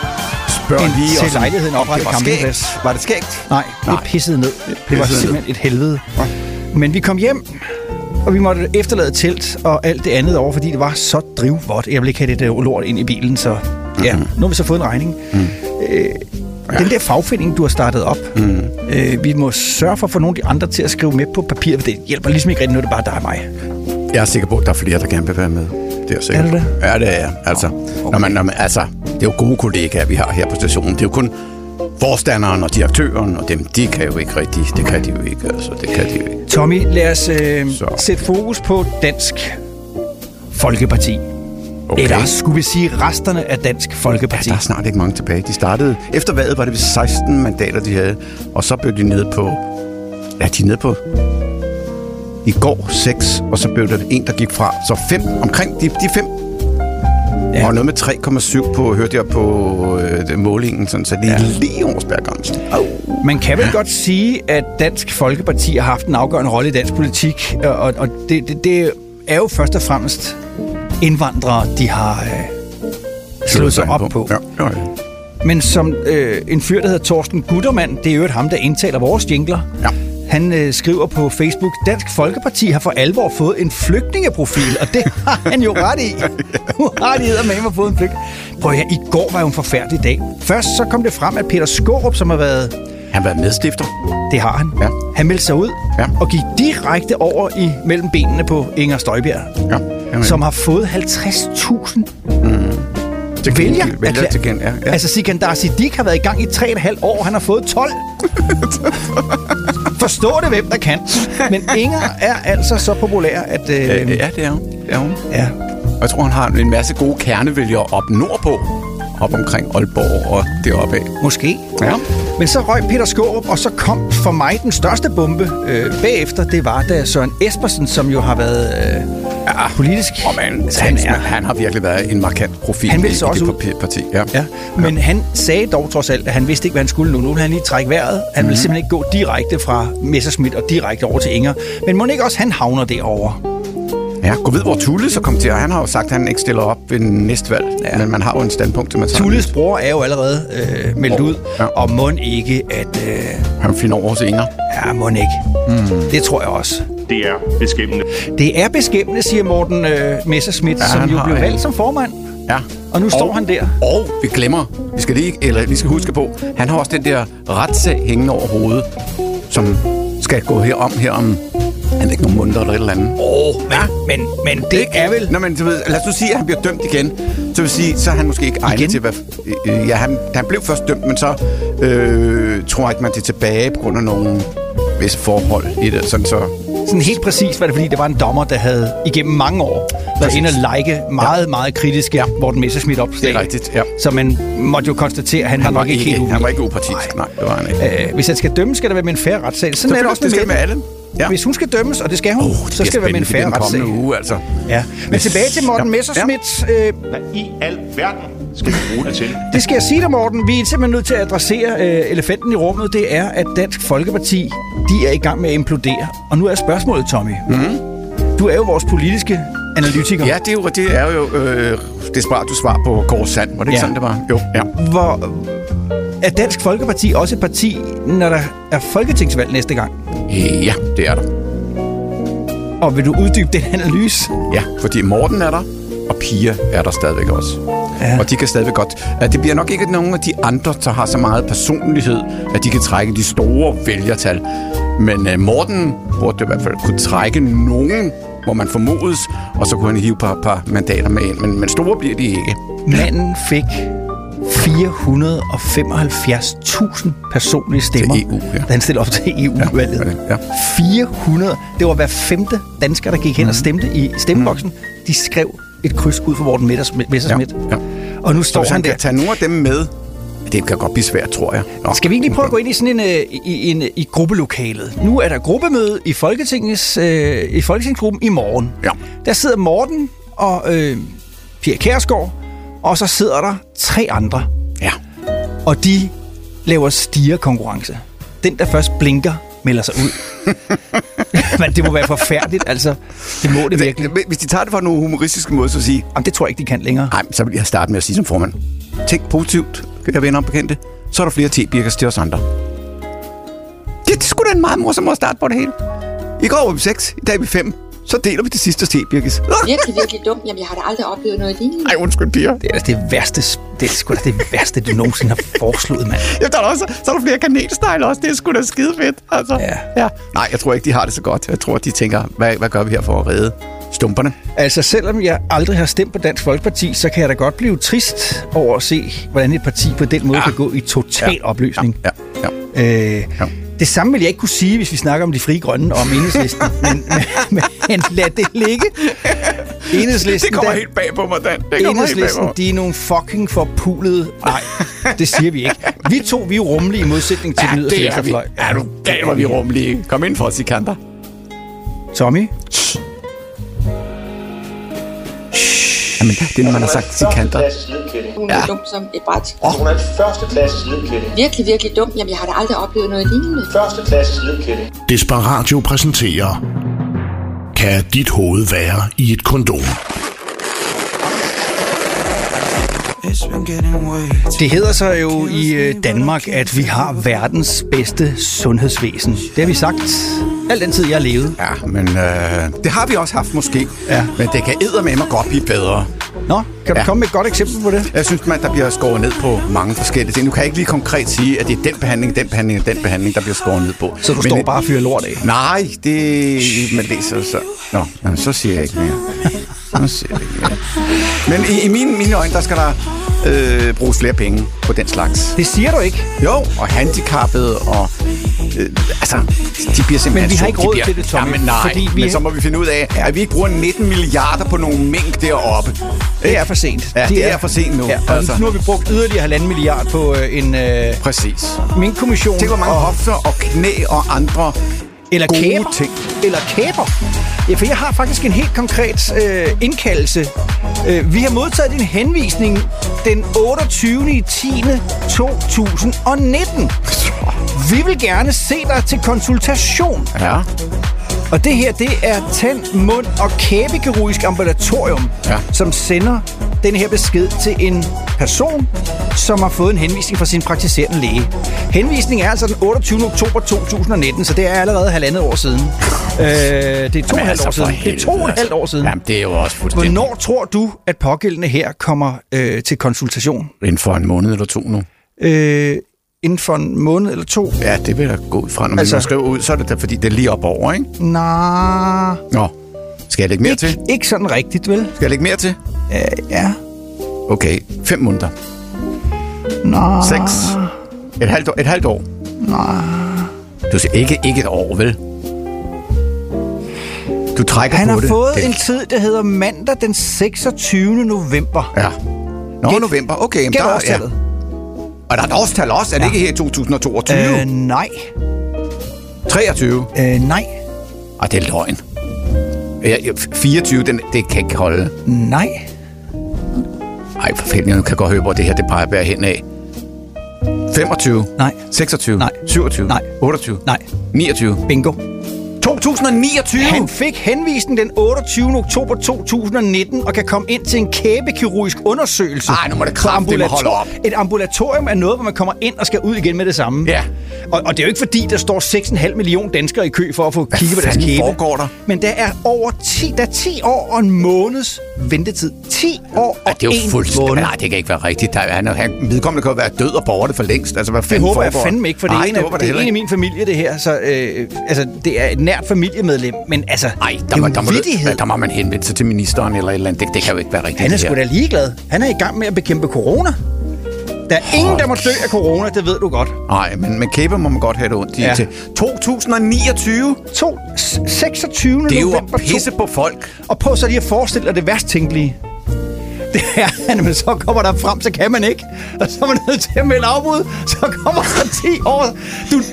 Lige til lejligheden oprettet campingplads. Var det skægt? Nej, det pissede ned. Det var simpelthen et helvede. Nej. Men vi kom hjem, og vi måtte efterlade telt og alt det andet over, fordi det var så drivvådt. Jeg ville ikke have det lort ind i bilen, så ja, nu har vi så fået en regning. Mm. Den der fagfinding, du har startet op, vi må sørge for at få nogle af de andre til at skrive med på papir, for det hjælper ligesom ikke rigtig noget, det er bare dig og mig. Jeg er sikker på, at der er flere, der gerne vil være med. Det er sikkert. Er det det? Ja, det er altså. Okay. Når man, altså, det er jo gode kollegaer, vi har her på stationen. Det er jo kun forstanderen og direktøren, og dem, de kan jo ikke rigtigt. Det kan de jo ikke, altså. Det kan de jo ikke. Tommy, lad os sætte fokus på Dansk Folkeparti. Okay. Eller skulle vi sige resterne af Dansk Folkeparti? Ja, der er snart ikke mange tilbage. De startede, efter valget var det 16 mandater, de havde, og så blev de nede på... Ja, de er nede på... I går 6, og så blev der en, der gik fra. Så 5, omkring de 5. Ja. Og noget med 3,7 på, hørte jeg på målingen, sådan, så det er lige over spærgrænsen. Man kan vel godt sige, at Dansk Folkeparti har haft en afgørende rolle i dansk politik, og det er jo først og fremmest indvandrere, de har slået sig op på. Ja. Men som en fyr, der hedder Torsten Guttermann, det er jo ham, der indtaler vores jingler. Ja. Han skriver på Facebook, Dansk Folkeparti har for alvor fået en flygtningeprofil, og det har han jo ret i. Urettigheder med ham at få en flygtning. Prøv her, i går var jo en forfærdelig dag. Først så kom det frem, at Peter Skårup, som har været... Han har været medstifter. Det har han. Ja. Han meldte sig ud og gik direkte over i mellem benene på Inger Støjberg, som har fået 50.000 vælger til gen. Ja. Altså Sikandar Siddique har været i gang i 3,5 år, han har fået 12. Forstå det, hvem der kan. Men Inger er altså så populær, at... Ja, det er hun. Ja. Og jeg tror, han har en masse gode kernevælgere op nordpå. Op omkring Aalborg og deroppe af. Måske. Ja. Men så røg Peter Skårup, og så kom for mig den største bombe bagefter. Det var da Søren Espersen, som jo har været politisk... Han har virkelig været en markant profil i det parti. Ja. Men han sagde dog trods alt, at han vidste ikke, hvad han skulle nu. Nu ville han lige trække vejret. Han ville simpelthen ikke gå direkte fra Messerschmidt og direkte over til Inger. Men må ikke også han havner derovre? Ja, gå ved, hvor Tulle så kom til, og han har jo sagt, at han ikke stiller op ved næste valg, men man har jo en standpunkt til, man tager. Tulles bror er jo allerede meldt ud, og må ikke, at... han finder over hos Inger. Ja, må ikke. Det tror jeg også. Det er beskæmmende. Det er beskæmmende, siger Morten Messerschmidt, som jo blev valgt som formand. Ja. Og nu står han der. Og vi glemmer, vi skal huske på, han har også den der retssag hængende over hovedet, som skal gå her om han er ikke nogen mundter eller et eller andet. Men det er vel... Nå, men lad os nu sige, at han bliver dømt igen. Så vil sige, så er han måske ikke egnet til... Hvad, han blev først dømt, men så tror jeg ikke, man er tilbage på grund af nogle visse forhold i det. Sådan helt præcis var det, fordi det var en dommer, der havde igennem mange år været inde og like meget kritiske Morten Messerschmidt opslag. Det er rigtigt, Så man måtte jo konstatere, at han var nok ikke helt upartisk. Han var ikke upartisk, nej. Det var han ikke. Hvis han skal dømme, skal der være med en fair retssag. Sådan er det også med alle. Ja. Hvis hun skal dømmes, og det skal hun, så skal det være med en fair retssag. Altså. Ja. Men tilbage til Morten Messerschmidt. Hvad i al verden skal vi bruge det til? Det skal jeg sige dig, Morten. Vi er simpelthen nødt til at adressere elefanten i rummet. Det er, at Dansk Folkeparti, de er i gang med at implodere. Og nu er spørgsmålet, Tommy. Mm-hmm. Du er jo vores politiske analytiker. Ja, det er jo desperat du svar på Kåre Sand. Var det ikke sådan, det var? Jo, ja. Hvor er Dansk Folkeparti også et parti, når der er folketingsvalg næste gang? Ja, det er der. Og vil du uddybe den analyse? Ja, fordi Morten er der, og Pia er der stadigvæk også. Ja. Og de kan stadigvæk godt. Det bliver nok ikke nogen af de andre, der har så meget personlighed, at de kan trække de store vælgertal. Men Morten burde i hvert fald kunne trække nogen, hvor man formodes, og så kunne han hive et par mandater med ind. Men store bliver de ikke. Manden fik 475.000 personlige stemmer, EU, ja. Da han stillede op til EU-valget. Ja, ja. 400. Det var hver femte dansker, der gik hen og stemte i stemmeboksen. De skrev et kryds ud for Morten Messerschmidt. Ja, ja. Og nu står han der. Kan tage nogle af dem med. Det kan godt blive svært, tror jeg. Nå. Skal vi ikke lige prøve at gå ind i sådan en gruppelokalet? Nu er der gruppemøde i Folketingsgruppen i morgen. Ja. Der sidder Morten og Pia Kjærsgaard, og så sidder der tre andre. Ja. Og de laver stirrekonkurrence. Den, der først blinker, melder sig ud. Men det må være forfærdeligt, altså. Det må det virkelig. Hvis de tager det fra nogle humoristiske måder, så sige... Jamen, det tror jeg ikke, de kan længere. Nej, så vil jeg starte med at sige som formand. Tænk positivt, jeg venner og bekendte. Så er der flere tebirker til os andre. Det er sgu da en meget morsom at starte på det hele. I går var vi 6, i dag er vi 5. Så deler vi det sidste tebirkes. Virkelig dumt. Jamen, jeg har da aldrig oplevet noget lignende. Ej, undskyld, piger. Det er det værste. Det er sgu da det værste, du nogensinde har foreslået, mand. Jamen, så er der flere kanelsnegle også. Det er sgu da skide fedt, altså. Ja. Nej, jeg tror ikke, de har det så godt. Jeg tror, de tænker, hvad gør vi her for at redde stumperne? Altså, selvom jeg aldrig har stemt på Dansk Folkeparti, så kan jeg da godt blive trist over at se, hvordan et parti på den måde kan gå i total opløsning. Ja. Det samme vil jeg ikke kunne sige, hvis vi snakker om de frie grønne og om Enhedslisten. men lad det ligge. Enhedslisten, det kommer helt bag på mig, Dan. Enhedslisten, de er nogle fucking forpulede. Nej, det siger vi ikke. Vi to, vi er rummelige i modsætning til den yderste venstrefløj. Ja, du gav mig, vi rummelige. Kom ind for os i kanter. Tommy? Jamen, det er, når man har sagt til kanter. Hun er dum som et bræt. Hun er en førsteklasses ledkætte. Virkelig dum. Jamen, jeg har da aldrig oplevet noget lignende. Førsteklasses ledkætte. Desperatio præsenterer... Kan dit hoved være i et kondom? Det hedder sig jo i Danmark, at vi har verdens bedste sundhedsvæsen. Det har vi sagt al den tid, jeg har levet. Ja, men det har vi også haft måske. Ja. Men det kan eddermame godt blive bedre. Nå, kan du komme med et godt eksempel på det? Jeg synes, der bliver skåret ned på mange forskellige ting. Nu kan jeg ikke lige konkret sige, at det er den behandling, der bliver skåret ned på. Så du står bare og fyrer lort af? Nej, men det er så... Nå, jamen, så siger jeg ikke mere. Men i mine øjne, der skal der bruges flere penge på den slags. Det siger du ikke? Jo, og handicappede og... de bliver simpelthen... Men vi har ikke råd til det, Tommy. Jamen nej, men så må vi finde ud af, at vi ikke bruger 19 milliarder på nogle mink deroppe. Det er for sent. Ja, det er for sent nu. Ja, altså. Nu har vi brugt yderligere 1,5 milliard på en... Præcis. Minkkommission. Tænk, hvor mange hofter og knæ og andre... Eller kæber. Ja, for jeg har faktisk en helt konkret indkaldelse. Vi har modtaget din henvisning den 28.10.2019. Vi vil gerne se dig til konsultation. Ja. Og det her, det er Tand-, Mund- og Kæbekirurgisk Ambulatorium, som sender den her besked til en person, som har fået en henvisning fra sin praktiserende læge. Henvisningen er altså den 28. oktober 2019, så det er allerede 1,5 år siden. Det er 2,5 år siden. Det er 2,5 år siden. Jamen, det er jo også fuldstændig. Hvornår tror du, at pågældende her kommer til konsultation? Inden for en måned eller to nu. Inden for en måned eller to. Ja, det vil da gå ud fra. Når man skriver ud, så er det da, fordi det er lige op over, ikke? Nej. Nå. Skal jeg lægge mere til? Ikke sådan rigtigt, vel? Skal jeg lægge mere til? Ja. Okay. 5 måneder. Nå. 6. Et halvt år. Nå. Du siger ikke et år, vel? Du trækker på det. Han har fået en tid, der hedder mandag den 26. november. Ja. Nå, november. Okay. Gæt årstallet. Ja. Og der er et årstal også. Er det ikke her i 2022? Nej. 23? Nej. Og det er løgn. 24, det kan ikke holde. Nej. Ej, for fanden, jeg kan godt høre, hvor det her det peger hen af. 25? Nej. 26? Nej. 27? Nej. 28? Nej. 29? Bingo. 2029! Han fik henvisningen den 28. oktober 2019 og kan komme ind til en kæbekirurgisk undersøgelse. Ej, nu må det kraftedeme holde op. Et ambulatorium er noget, hvor man kommer ind og skal ud igen med det samme. Ja. Og det er jo ikke fordi, der står 6,5 millioner danskere i kø for at få kigget på deres kæbe. Hvad foregår der? Men der er over 10 år og en måneds ventetid. 10 år og en måned. Nej, det kan ikke være rigtigt. Han vedkommende kan jo være død og borte for længst. Altså, hvad fanden foregår? Det håber jeg fandme ikke, for det er en af min familie, det her. Så altså, det er et nært familiemedlem. Men altså, ej, der må man henvende sig til ministeren eller et eller andet. Det kan jo ikke være rigtigt. Han er sgu da ligeglad. Han er i gang med at bekæmpe corona. Der er ingen, der må dø af corona, det ved du godt. Nej, men kæber må man godt have det ondt i til. 2029? 26. november. Det er jo at pisse på folk. Og prøv så lige at forestille dig det værst tænkelige. Det er, men så kommer der frem, så kan man ikke. Og så er man nødt til at melde afbud. Så kommer der 10 år.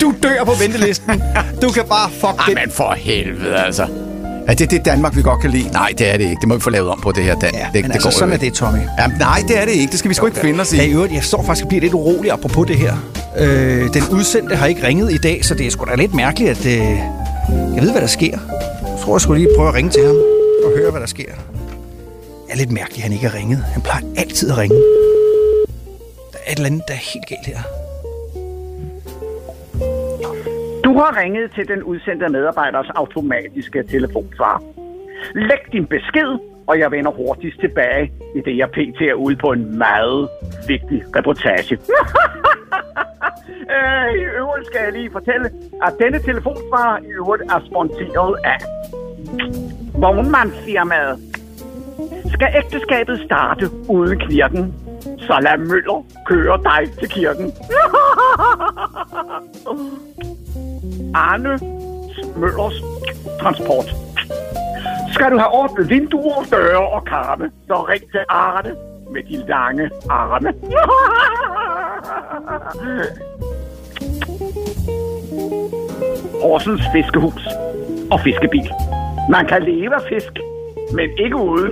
Du dør på ventelisten. Du kan bare fuck det. Ej, men for helvede, altså. Er det det Danmark, vi godt kan lide? Nej, det er det ikke. Det må vi få lavet om på, det her Dan. Ja, det altså, går sådan ikke. Er det, Tommy. Jamen, nej, det er det ikke. Det skal vi sgu ikke finde os i. Ja, i øvrigt, jeg står faktisk og bliver lidt urolig apropos det her. Den udsendte har ikke ringet i dag, så det er sgu da lidt mærkeligt, at... jeg ved, hvad der sker. Jeg tror, jeg skulle lige prøve at ringe til ham og høre, hvad der sker. Det er lidt mærkeligt, at han ikke har ringet. Han plejer altid at ringe. Der er et eller andet, der er helt galt her. Du har ringet til den udsendte medarbejders automatiske telefonsvar. Læg din besked, og jeg vender hurtigst tilbage, i det jeg pt. Er ude på en meget vigtig reportage. I øvrigt skal jeg lige fortælle, at denne telefonsvar i øvrigt er sponsoreret af vognmandsfirmaet. Skal ægteskabet starte uden kirken, så lad Møller køre dig til kirken. Arne Møllers Transport. Skal du have ordnet vinduer, døre og karme, så ring til Arne med de lange arme. Horsens Fiskehus og fiskebil. Man kan leve af fisk, men ikke uden.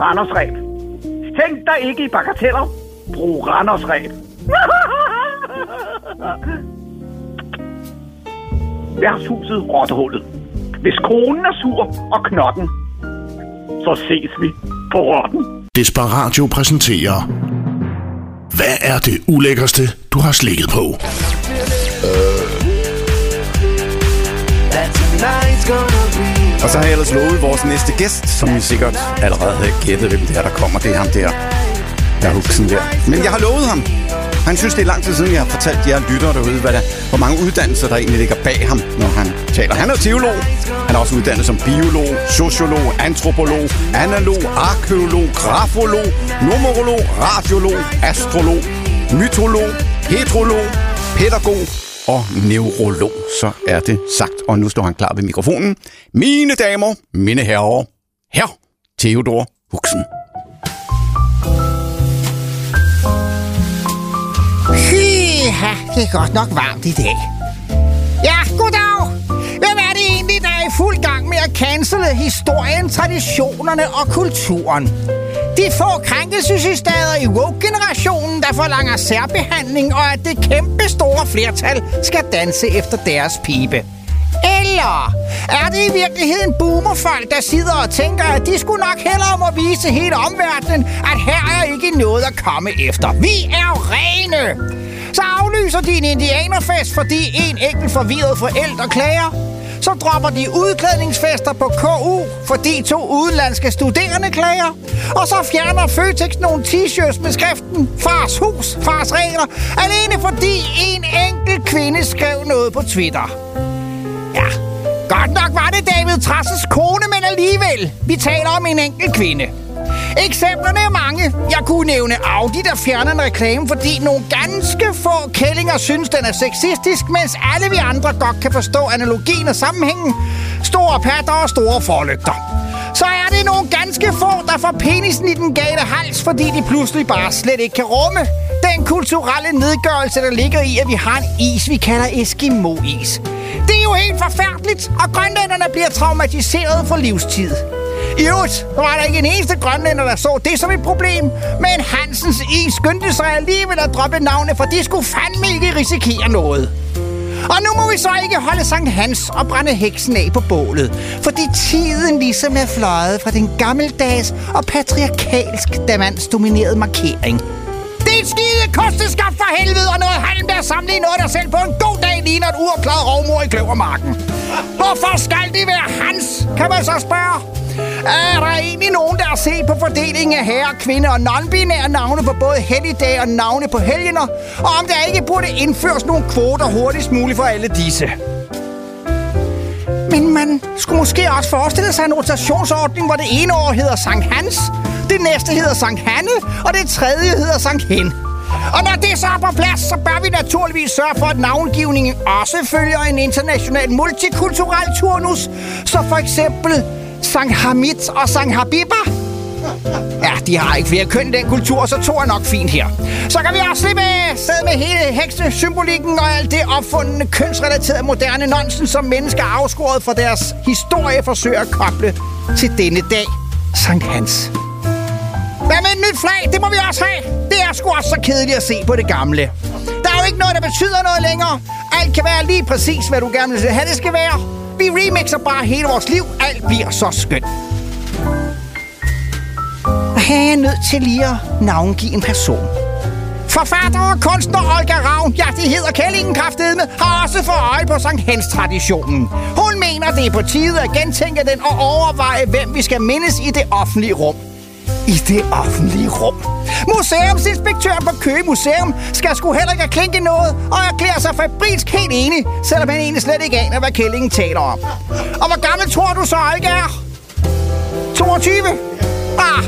Randers Ræb. Tænk dig ikke i bagateller. Brug Randers Ræb. Værtshuset Rottehullet. Hvis kronen er sur og knotten, så ses vi på rotten. Desperatio præsenterer: hvad er det ulækkerste, du har slikket på? Og så har jeg ellers lovet vores næste gæst, som I sikkert allerede havde gættet, hvem det er, der kommer. Det er ham der. Der er huksen der. Men jeg har lovet ham. Han synes, det er lang tid siden, jeg har fortalt jer lyttere derude, hvor mange uddannelser, der egentlig ligger bag ham, når han taler. Han er teolog. Han er også uddannet som biolog, sociolog, antropolog, analog, arkeolog, grafolog, numerolog, radiolog, astrolog, mytolog, heterolog, pædagog og neurolog. Så er det sagt, og nu står han klar ved mikrofonen. Mine damer, mine herrer, hr. Theodor Huxen. Ja, det er godt nok varmt i dag. Ja, goddag. Hvem er det egentlig, der er i fuld gang med at cancele historien, traditionerne og kulturen? De få krænkelsesstater i woke-generationen, der forlanger særbehandling, og at det kæmpe store flertal skal danse efter deres pibe. Eller er det i virkeligheden boomerfolk, der sidder og tænker, at de skulle nok hellere må vise hele omverdenen, at her er ikke noget at komme efter. Vi er rene! Så aflyser de en indianerfest, fordi en enkelt forvirret forælder klager. Så dropper de udklædningsfester på KU, fordi 2 udenlandske studerende klager. Og så fjerner Føtex nogle t-shirts med skriften Fars hus, fars regler, alene fordi en enkelt kvinde skrev noget på Twitter. Ja, godt nok var det David Trasses kone, men alligevel. Vi taler om en enkelt kvinde. Eksemplerne er mange. Jeg kunne nævne Audi, der fjerner en reklame, fordi nogle ganske få kællinger synes, den er sexistisk, mens alle vi andre godt kan forstå analogien og sammenhængen. Store patter og store forlygter. Så er det nogle ganske få, der får penisen i den gale hals, fordi de pludselig bare slet ikke kan rumme den kulturelle nedgørelse, der ligger i, at vi har en is, vi kalder Eskimo-is. Det er jo helt forfærdeligt, og grønlænderne bliver traumatiseret for livstid. I øvrigt var der ikke en eneste grønlænder, der så det som et problem, men Hansens Is skyndte sig alligevel at droppe navnet, for de skulle fandme ikke risikere noget. Og nu må vi så ikke holde Sankt Hans og brænde heksen af på bålet, fordi tiden ligesom er fløjet fra den gammeldags og patriarkalsk damandsdominerede markering. Det er et skide kosteskabt for helvede, og noget halm, der samlet i noget, der selv på en god dag ligner et uopklaret rovmor i kløvermarken. Hvorfor skal det være Hans, kan man så spørge? Er der egentlig nogen, der har set på fordelingen af herre, kvinde og non-binære navne på både helligdage og navne på helgener? Og om der ikke burde indføres nogle kvoter hurtigst muligt for alle disse? Men man skulle måske også forestille sig en rotationsordning, hvor det ene år hedder Sankt Hans, det næste hedder Sankt Hanne, og det tredje hedder Sankt Hen. Og når det så er på plads, så bør vi naturligvis sørge for, at navngivningen også følger en international multikulturel turnus, så for eksempel Sankt Hamid og Sankt Habiba? Ja, de har ikke flere køn i den kultur, så to er nok fint her. Så kan vi også slippe sted med hele heksesymbolikken og alt det opfundne, kønsrelaterede moderne nonsens, som mennesker er afskåret fra deres historie forsøger at koble til denne dag, Sankt Hans. Hvad med et nyt flag? Det må vi også have. Det er sgu også så kedeligt at se på det gamle. Der er jo ikke noget, der betyder noget længere. Alt kan være lige præcis, hvad du gerne vil have, det skal være. Vi remixer bare hele vores liv. Alt bliver så skønt. Her er jeg nødt til lige at navngive en person. Forfatter og kunstner Olga Ravn, ja, det hedder Kællingen kraftedme, har også fået øje på Sankt Hans-traditionen. Hun mener, det er på tide at gentænke den og overveje, hvem vi skal mindes i det offentlige rum. I det offentlige rum. Museumsinspektøren på Køge Museum skal sgu heller ikke klinke noget og erklærer sig fabrisk helt enig, selvom han egentlig slet ikke aner, hvad Kællingen taler om. Og hvor gammel tror du så Olga er? 22? Ah,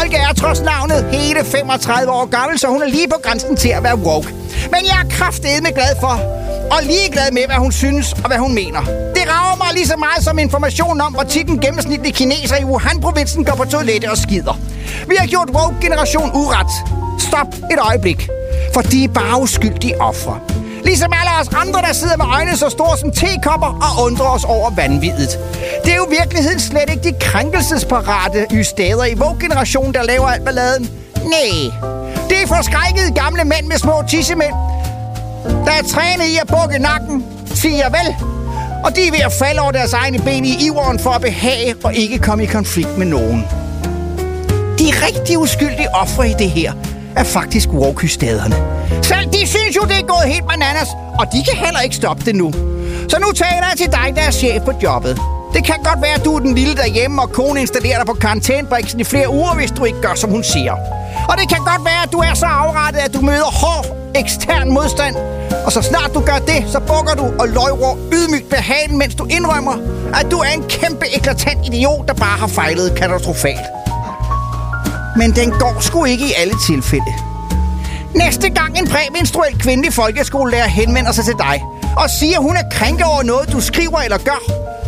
Olga er trods navnet hele 35 år gammel, så hun er lige på grænsen til at være woke. Men jeg er kraftedme glad for og ligeglad med, hvad hun synes og hvad hun mener. Det rager mig lige så meget som information om, hvor tit den gennemsnitlige kineser i Wuhan-provinsen går på toilettet og skider. Vi har gjort woke-generation uret. Stop et øjeblik, for de er bare uskyldige ofre. Ligesom alle os andre, der sidder med øjnene så store som tekopper og undrer os over vanvittigt. Det er jo i virkeligheden slet ikke de krænkelsesparate ysteder i woke-generationen, der laver alt balladen. Næh, det er forskrækkede gamle mænd med små tissemænd, der er trænet i at bukke nakken, siger vel. Og de er ved at falde over deres egne ben i iveren for at behage og ikke komme i konflikt med nogen. De rigtig uskyldige ofre i det her er faktisk woke-hystaderne. Selv de synes jo, det er gået helt bananas, og de kan heller ikke stoppe det nu. Så nu taler jeg til dig, der er chef på jobbet. Det kan godt være, at du er den lille derhjemme, og konen installerer dig på karantænebriksen i flere uger, hvis du ikke gør, som hun siger. Og det kan godt være, at du er så afrettet, at du møder hård ekstern modstand. Og så snart du gør det, så bukker du og løjrer ydmygt med halen, mens du indrømmer, at du er en kæmpe eklatant idiot, der bare har fejlet katastrofalt. Men den går sgu ikke i alle tilfælde. Næste gang en præmenstruel kvindelig folkeskolelærer henvender sig til dig og siger, at hun er krænket over noget, du skriver eller gør,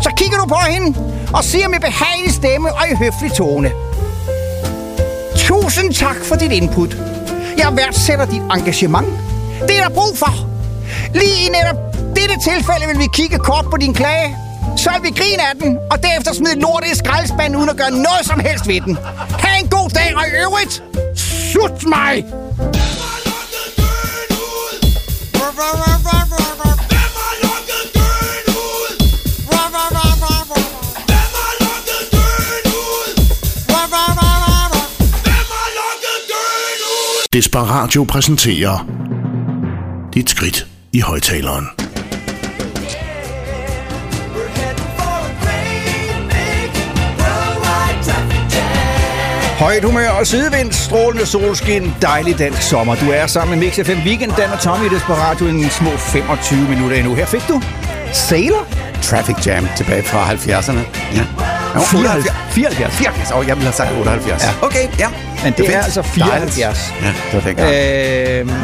så kigger du på hende og siger med behagelig stemme og i høflig tone: tusind tak for dit input. Jeg værdsætter dit engagement. Det er der brug for. Lige i netop dette tilfælde vil vi kigge kort på din klage, så vi griner af den, og derefter smide lortet i skraldespanden uden at gøre noget som helst ved den. Ha' en god dag, og i øvrigt, sut mig! Desperatio præsenterer Dit skridt i højttaleren. Højt humør og sidevind, strålende solskin, dejlig dansk sommer. Du er sammen med Mix FM Weekend, Dan og Tommy i Desperatio i små 25 minutter endnu. Her fik du Sailor Traffic Jam tilbage fra 70'erne. Ja. 74. Og jeg ville have sagt 78. Ja. Okay, ja. Men det er altså 74. Ja, det var dengang.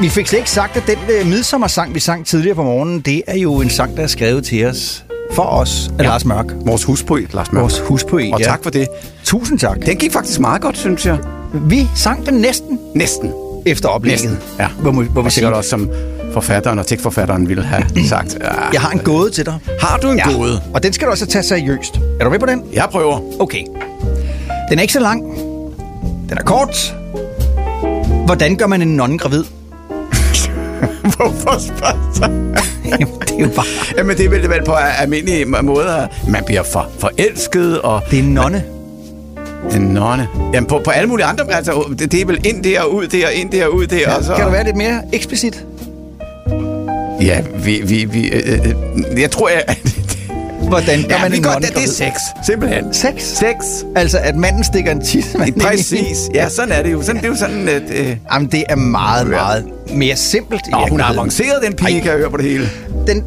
Vi fik slet ikke sagt, at den midsommersang, vi sang tidligere på morgenen, det er jo en sang, der er skrevet til os. For os af Lars Mørk. Vores huspoet, Lars Mørk. Vores huspoet, ja. Og tak for det. Tusind tak. Den gik faktisk meget godt, synes jeg. Vi sang den næsten efter oplægget. Ja, hvor vi sikkert også som forfatteren og tekstforfatteren ville have sagt. Jeg har en gåde til dig. Har du en gåde? Og den skal du også tage seriøst. Er du med på den? Jeg prøver. Okay. Den er ikke så lang. Den er kort. Hvordan gør man en nonne gravid? Hvorfor spørger det er jo bare... Jamen, det vil det være på almindelige måder. Man bliver forelsket, og... Det er en nonne. En nonne. Jamen, på alle mulige andre... Altså, det er vel ind der, ud der, ja, og så... Kan du være lidt mere eksplicit? Ja, jeg tror, jeg... Hvordan gør man en nonne? Det er sex. Simpelthen. Sex? Altså, at manden stikker en tidsmand. Præcis. Ja, sådan er det jo. Sådan, det er jo sådan, at... Jamen, det er meget, meget mere simpelt. Nå, hun har avanceret, den pige, kan jeg høre på det hele. Den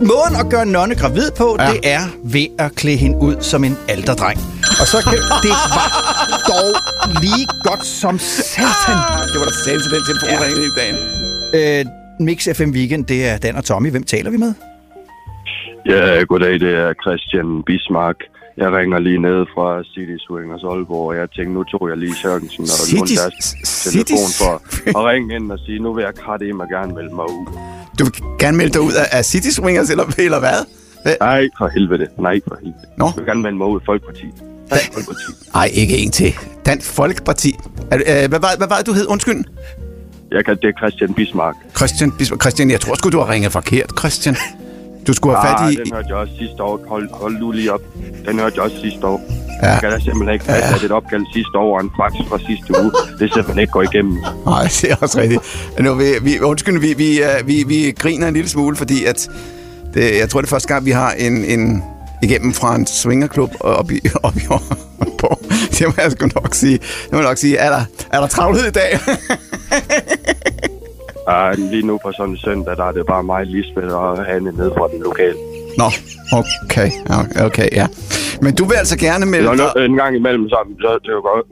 måden at gøre en nonne gravid på, det er ved at klæde hende ud som en alterdreng. Og så det var dog lige godt som satan. Det var da satan til den telefonring hele dagen. Mix FM Weekend, det er Dan og Tommy. Hvem taler vi med? Ja, goddag, det er Christian Bismarck. Jeg ringer lige ned fra City Swingers Aalborg, og jeg tænkte, nu tog jeg lige Sørensen og Lundas telefon for at ringe ind og sige, nu vil jeg kratte ind og gerne melde mig ud. Du vil gerne melde dig ud af City Swingers, eller hvad? Nej, for helvede. Nå? Jeg vil gerne melde mig ud af Folkeparti. Dansk Folkeparti. Nej, ikke en til. Dansk Folkeparti. Hvad var det, du hed? Undskyld. Det er Christian Bismarck. Christian, jeg tror sgu, du har ringet forkert, Christian. Du skulle have fat i... den hørte jeg også sidste år. Hold nu lige op. Den hørte jeg også sidste år. Ja. Jeg kan da simpelthen ikke fast, at et opkald sidste år og en fax fra sidste uge, det simpelthen ikke går igennem. Nej, det er også rigtigt. Nu, vi griner en lille smule, fordi at det, jeg tror, det er første gang, vi har en igennem fra en swingerklub op i Aalborg. Det må jeg sgu nok sige. Er der travlhed i dag? Lige nu på sådan en søndag, der er det bare mig, Lisbeth og Anne nede fra den lokale. Nå, okay, ja. Men du vil altså gerne melde dig... En gang imellem,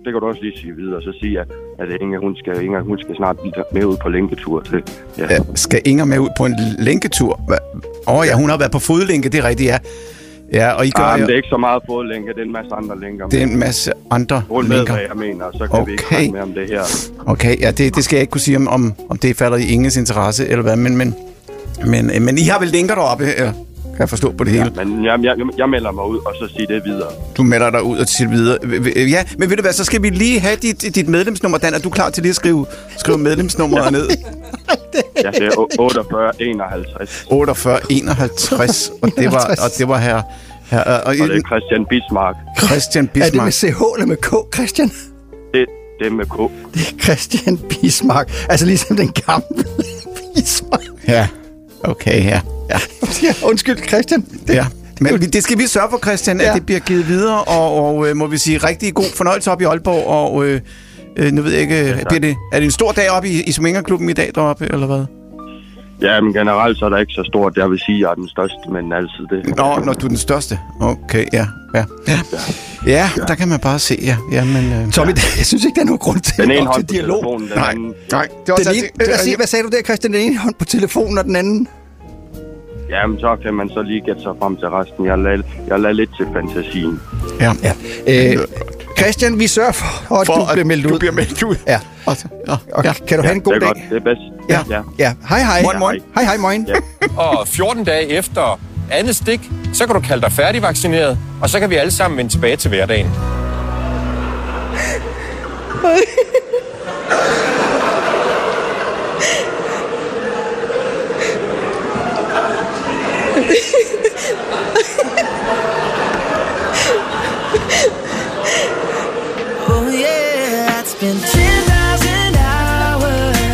det kan du også lige sige videre, og så sige, at Inger, hun skal snart med ud på lænketur. Til. Ja. Skal Inger med ud på en lænketur? Ja, hun har været på fodlænke, det er rigtigt, ja. Ja, og I gør det er ikke så meget fodlænke, det er en masse andre lænker. Det er en masse andre lænker. Hvad jeg mener, så kan vi ikke snakke mere om det her. Okay, ja, det skal jeg ikke kunne sige, om det falder i Inges interesse, eller hvad, men I har vel lænker deroppe, kan jeg forstå på det hele. Men jeg melder mig ud, og så siger det videre. Du melder dig ud og siger videre. Ja, men ved du hvad, så skal vi lige have dit medlemsnummer, Dan. Er du klar til lige at skrive medlemsnummeret ned? Ja, det er 4851. 4851, og det var her... og det er Christian Bismarck. Christian Bismarck. Er det med CH eller med K, Christian? Det er med K. Det er Christian Bismarck. Altså ligesom den gamle Bismarck. Ja, okay, ja. Undskyld, Christian. Men det skal vi sørge for, Christian, at det bliver givet videre, og må vi sige rigtig god fornøjelse op i Aalborg, og nu ved jeg ikke, er det en stor dag oppe i swingerklubben i dag deroppe, eller hvad? Ja, men generelt så er der ikke så stort. Jeg vil sige, at jeg er den største, men altid det. Nå, du er den største. Okay, ja, der kan man bare se, men... Tommy, jeg synes ikke, der er nogen grund til at gå til dialog. Nej. Hvad sagde du der, Christian? Den ene hånd på telefonen, og den anden... Jamen, så kan man så lige gætte sig frem til resten. Jeg lader lidt til fantasien. Ja. Christian, vi sørger for, at du bliver meldt ud. Ja. Og kan du have en god dag? Det er bedst. Ja. Hej. Hej, morgen. Ja. Og 14 dage efter andet stik, så kan du kalde dig færdigvaccineret, og så kan vi alle sammen vende tilbage til hverdagen.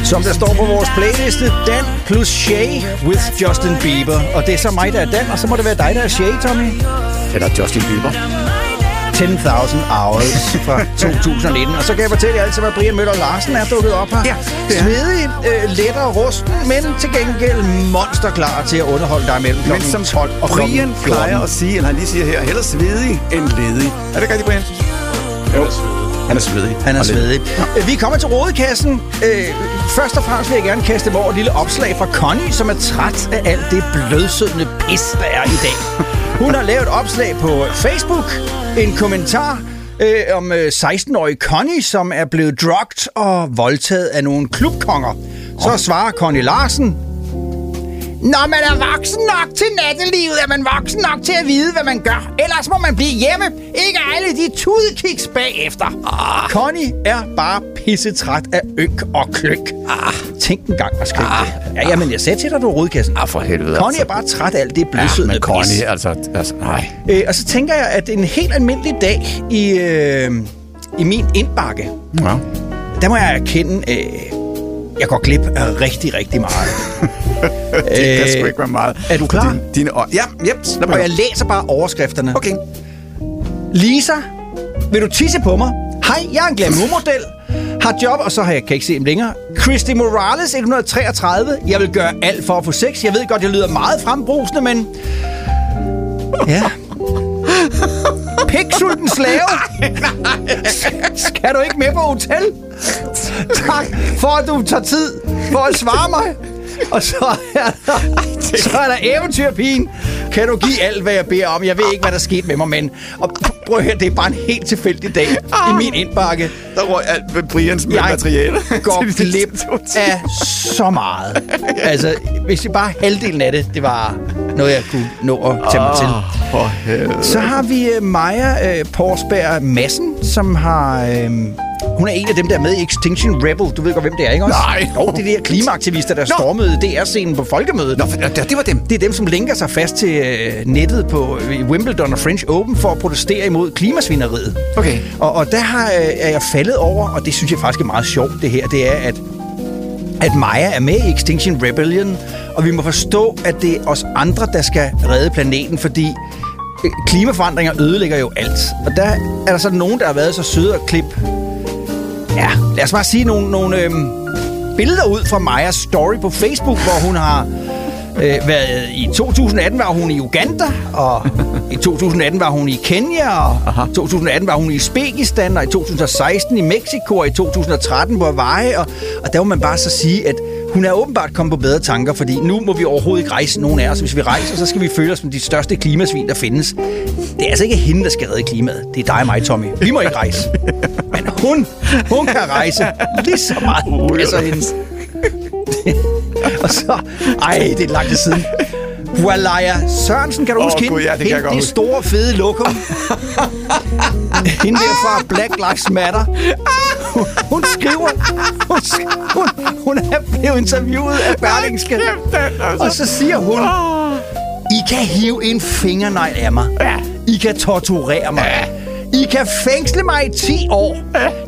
Som der står på vores playliste, Dan plus Shay with Justin Bieber. Og det er så mig, der er Dan, og så må det være dig, der er Shay, Tommy. Eller Justin Bieber. 10,000 hours fra 2019. Og så kan jeg fortælle jer altid, hvad Brian Møller Larsen er dukket op her. Ja, svedig, lettere rusten, men til gengæld monsterklar til at underholde dig mellem klokken 12 og klokken 14. Brian plejer at sige, eller han lige siger her, hellere svedig end ledig. Er det rigtigt, Brian? Jo. Han er svedig. Ja. Vi kommer til Rodekassen. Først og fremmest vil jeg gerne kaste over et lille opslag fra Connie, som er træt af alt det blødsødende pis, der er i dag. Hun har lavet et opslag på Facebook, en kommentar, om 16-årige Connie, som er blevet drugt og voldtaget af nogle klubkonger. Så svarer Connie Larsen: når man er voksen nok til nattelivet, er man voksen nok til at vide, hvad man gør. Ellers må man blive hjemme. Ikke alle de tudekiks bagefter. Connie er bare pissetræt af ynk og kløk. Tænk en gang at skrive det. Ja, jamen, jeg sagde til dig, du er rodkassen. For helvede. Connie altså er bare træt af alt det blødsødende pis. Connie, altså nej. Og så tænker jeg, at en helt almindelig dag i min indbakke, ja, der må jeg erkende, jeg går glip af rigtig, rigtig meget. Det kan sgu ikke være meget. Er du klar? Dine øjne. Ja, yep. Og jeg læser bare overskrifterne. Okay. Lisa, vil du tisse på mig? Hej, jeg er en glamourmodel. Har job, og så har jeg kan ikke se dem længere. Christy Morales, 133. Jeg vil gøre alt for at få sex. Jeg ved godt, jeg lyder meget frembrusende, men... ja... piksulten slave. Skal du ikke med på hotel? Tak for, at du tager tid for at svare mig. Og så er der eventyrpigen. Kan du give alt, hvad jeg beder om? Jeg ved ikke, hvad der skete med mig, men... og prøv at høre, det er bare en helt tilfældig dag i min indbakke. Der røg alt ved Brians materiale. Jeg går glip af så meget. Altså, hvis det bare halvdelen af det, det var noget, jeg kunne nå at tage mig til. Så har vi Maja Porsberg Madsen, som har... hun er en af dem, der er med i Extinction Rebel. Du ved godt, hvem det er, ikke også? Nej. Jo, det er de her klimaaktivister, der stormede DR-scenen på Folkemødet. Nå, det var dem. Det er dem, som linker sig fast til nettet på Wimbledon og French Open for at protestere imod klimasvineriet. Okay. Og der er jeg faldet over, og det synes jeg faktisk er meget sjovt, det her. Det er, at Maja er med i Extinction Rebellion, og vi må forstå, at det er os andre, der skal redde planeten, fordi... klimaforandringer ødelægger jo alt. Og der er der så nogen, der har været så søde at klippe... ja, lad os bare sige nogle billeder ud fra Majas story på Facebook, hvor hun har været... i 2018 var hun i Uganda, og i 2018 var hun i Kenya, og i 2018 var hun i Uzbekistan, og i 2016 i Mexico, og i 2013 på Hawaii. Og der må man bare så sige, at hun er åbenbart kommet på bedre tanker, fordi nu må vi overhovedet ikke rejse nogen af os. Hvis vi rejser, så skal vi føle os som de største klimasvin, der findes. Det er altså ikke hende, der skal redde klimaet. Det er dig og mig, Tommy. Vi må ikke rejse. Men hun kan rejse lige så meget. Og så... ej, det er langt siden. Walaya Sørensen, kan du huske hende? God, ja, det hende, kan de store, fede lokum. Hende der fra Black Lives Matter. Hun skriver... Hun er blevet interviewet af Berlingske. Og så siger hun... I kan hive en fingernegl af mig. I kan torturere mig. I kan fængsle mig i 10 år.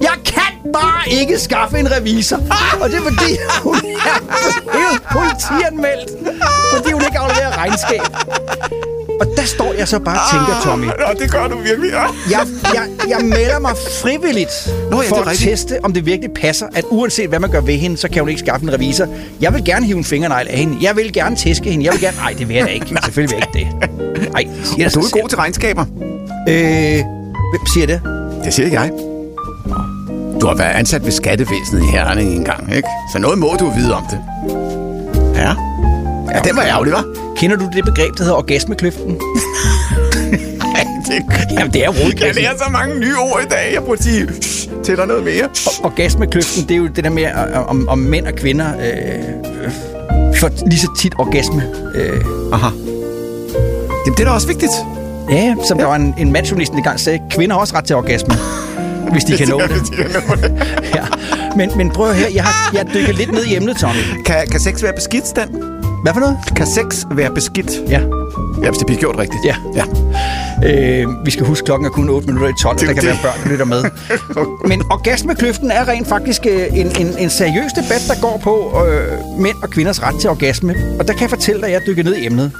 Jeg kan bare ikke skaffe en revisor. Og det er fordi, hun er blevet politianmeldt. Fordi hun ikke afleverer regnskab. Og der står jeg så bare og tænker, Tommy. Nå, det gør du virkelig. Ja. Jeg melder mig frivilligt for at teste, om det virkelig passer, at uanset hvad man gør ved hende, så kan hun ikke skaffe en revisor. Jeg vil gerne hive en fingernegl af hende. Jeg vil gerne tæske hende. Jeg vil gerne... nej, det vil jeg da ikke. Selvfølgelig vil jeg ikke det. Nej. Du er god til regnskaber. Hvem siger det? Det siger jeg. Du har været ansat ved skattevæsenet i Herning en gang, ikke? Så noget må du vide om det. Ja. Ja, den var ærgerlig, hva'? Kender du det begreb, der hedder orgasmekløften? Nej, det er rodkassen. Jeg lærer så mange nye ord i dag. Jeg burde sige, til dig noget mere. Orgasmekløften, det er jo det der med, om mænd og kvinder får lige så tit orgasme. Aha. Jamen, det er da også vigtigt. Ja, som der var en matchjournalist engang sagde, kvinder har også ret til orgasme, hvis de kan nå det. Ja. Men prøv at høre, jeg dykker lidt ned i emnet, Tommy. Kan sex være beskidt, Stan? Hvad for noget? Kan sex være beskidt? Ja, hvis det bliver gjort rigtigt. Ja. Vi skal huske, klokken er kun 8:08, der kan være børn, der lytter med. Men orgasmekløften er rent faktisk en seriøs debat, der går på mænd og kvinders ret til orgasme. Og der kan jeg fortælle dig, at jeg dykker ned i emnet.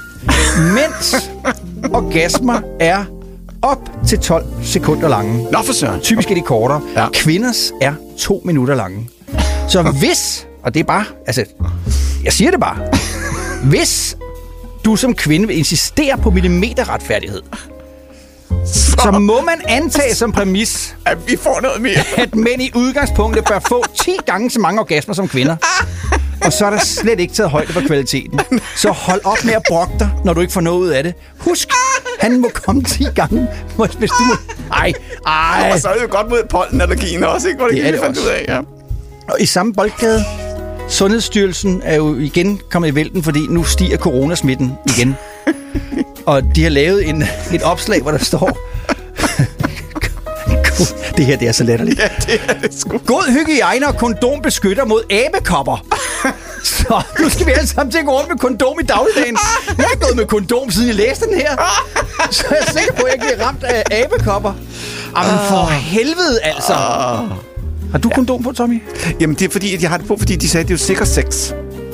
Mens orgasmer er op til 12 sekunder lange. Nå for søren. Typisk er de kortere. Ja. Kvinders er 2 minutter lange. Så hvis, og det er bare, altså, jeg siger det bare. Hvis du som kvinde vil insistere på millimeterretfærdighed, så må man antage som præmis, at vi får noget mere. At mænd i udgangspunktet bør få 10 gange så mange orgasmer som kvinder. Og så er der slet ikke taget højde for kvaliteten. Så hold op med at brokke dig, når du ikke får noget ud af det. Husk, Han må komme 10 gange, hvis du må... Ej. Og så er det jo godt mod pollenallergien også, ikke? Hvor det kan vi fandt ud af, ja. Og i samme boldgade, Sundhedsstyrelsen er jo igen kommet i vælten, fordi nu stiger coronasmitten igen. Og de har lavet et opslag, hvor der står... Det her, det er så latterligt. Ja, det er det sgu. God hygiejne og kondom beskytter mod æbekopper. Så nu skal vi alle sammen tænke rundt med kondom i dagligdagen. Jeg har gået med kondom, siden jeg læste den her. Så jeg er sikker på, at jeg ikke bliver ramt af æbekopper. Jamen for helvede, altså. Har du kondom på, Tommy? Jamen, det er fordi, at jeg har det på, fordi de sagde, at det er jo sikker sex.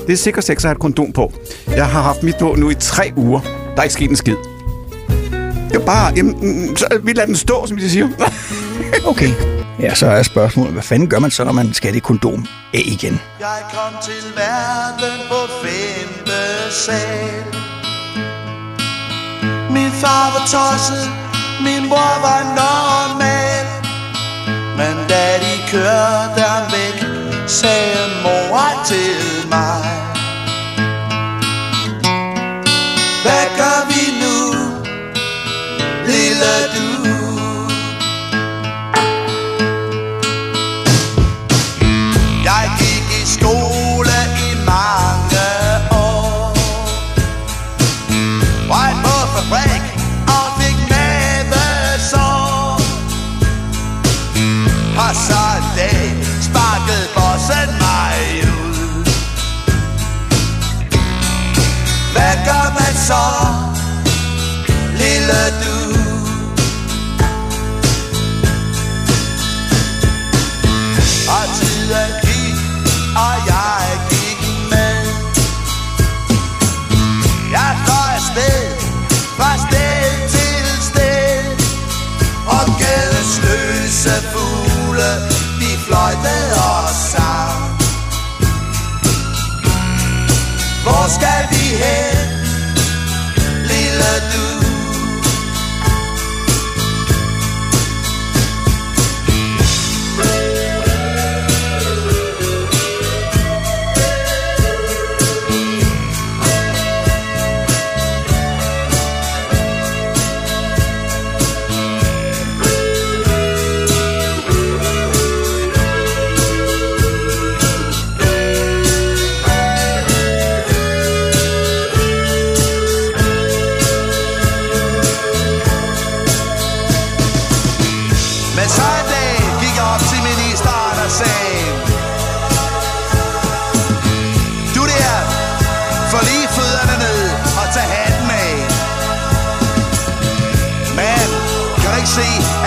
Det er sikker sex at have et kondom på. Jeg har haft mit på nu i 3 uger. Der er ikke sket en skid. Jeg bare... Jamen, så vi lader den stå, som de siger. Okay. Ja, så er spørgsmålet, hvad fanden gør man så, når man skal det kondom af igen? Jeg kom til verden på 5. sal. Min far var tosset, min mor var normal. Men da de kørte ham væk, sagde mor til mig: Hvad gør vi nu, lille du? Så, lille du. Og tiden gik, og jeg gik med. Jeg fløj afsted, fra sted til sted. Og gadens løse fugle, de fløjtede og sang. Hvor skal vi hen? Du.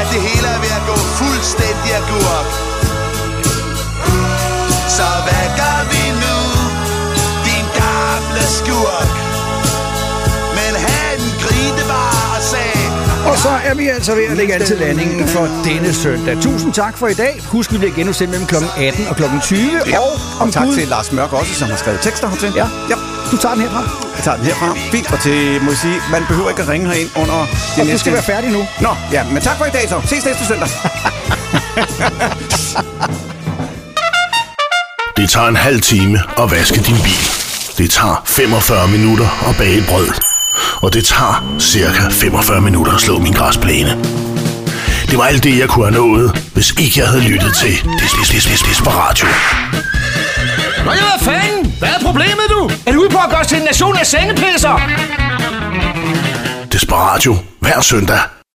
At det hele er ved at gå fuldstændig agurk. Så hvad gør vi nu, din gamle skurk? Men han grinte bare og sagde... Og så er vi altså ved at lægge an til landingen for denne søndag. Tusind tak for i dag. Husk, vi bliver genudsendt mellem kl. 18 og kl. 20. Ja. Og tak til Lars Mørk også, som har skrevet tekster hertil. Ja. Ja. Du tager den herfra. Jeg tager den herfra. Fint. Og til, må jeg sige, man behøver ikke at ringe herind under... Og du skal være færdig nu. Nå, ja, men tak for i dag så. Ses næste søndag. Det tager en halv time at vaske din bil. Det tager 45 minutter at bage brød. Og det tager cirka 45 minutter at slå min græsplæne. Det var alt det, jeg kunne have nået, hvis ikke jeg havde lyttet til Desperatio. Nå, hvad fanden? Hvad er problemet, du? Er du ude på at gøre os til en nation af sengepisser? Desperatio. Hver søndag.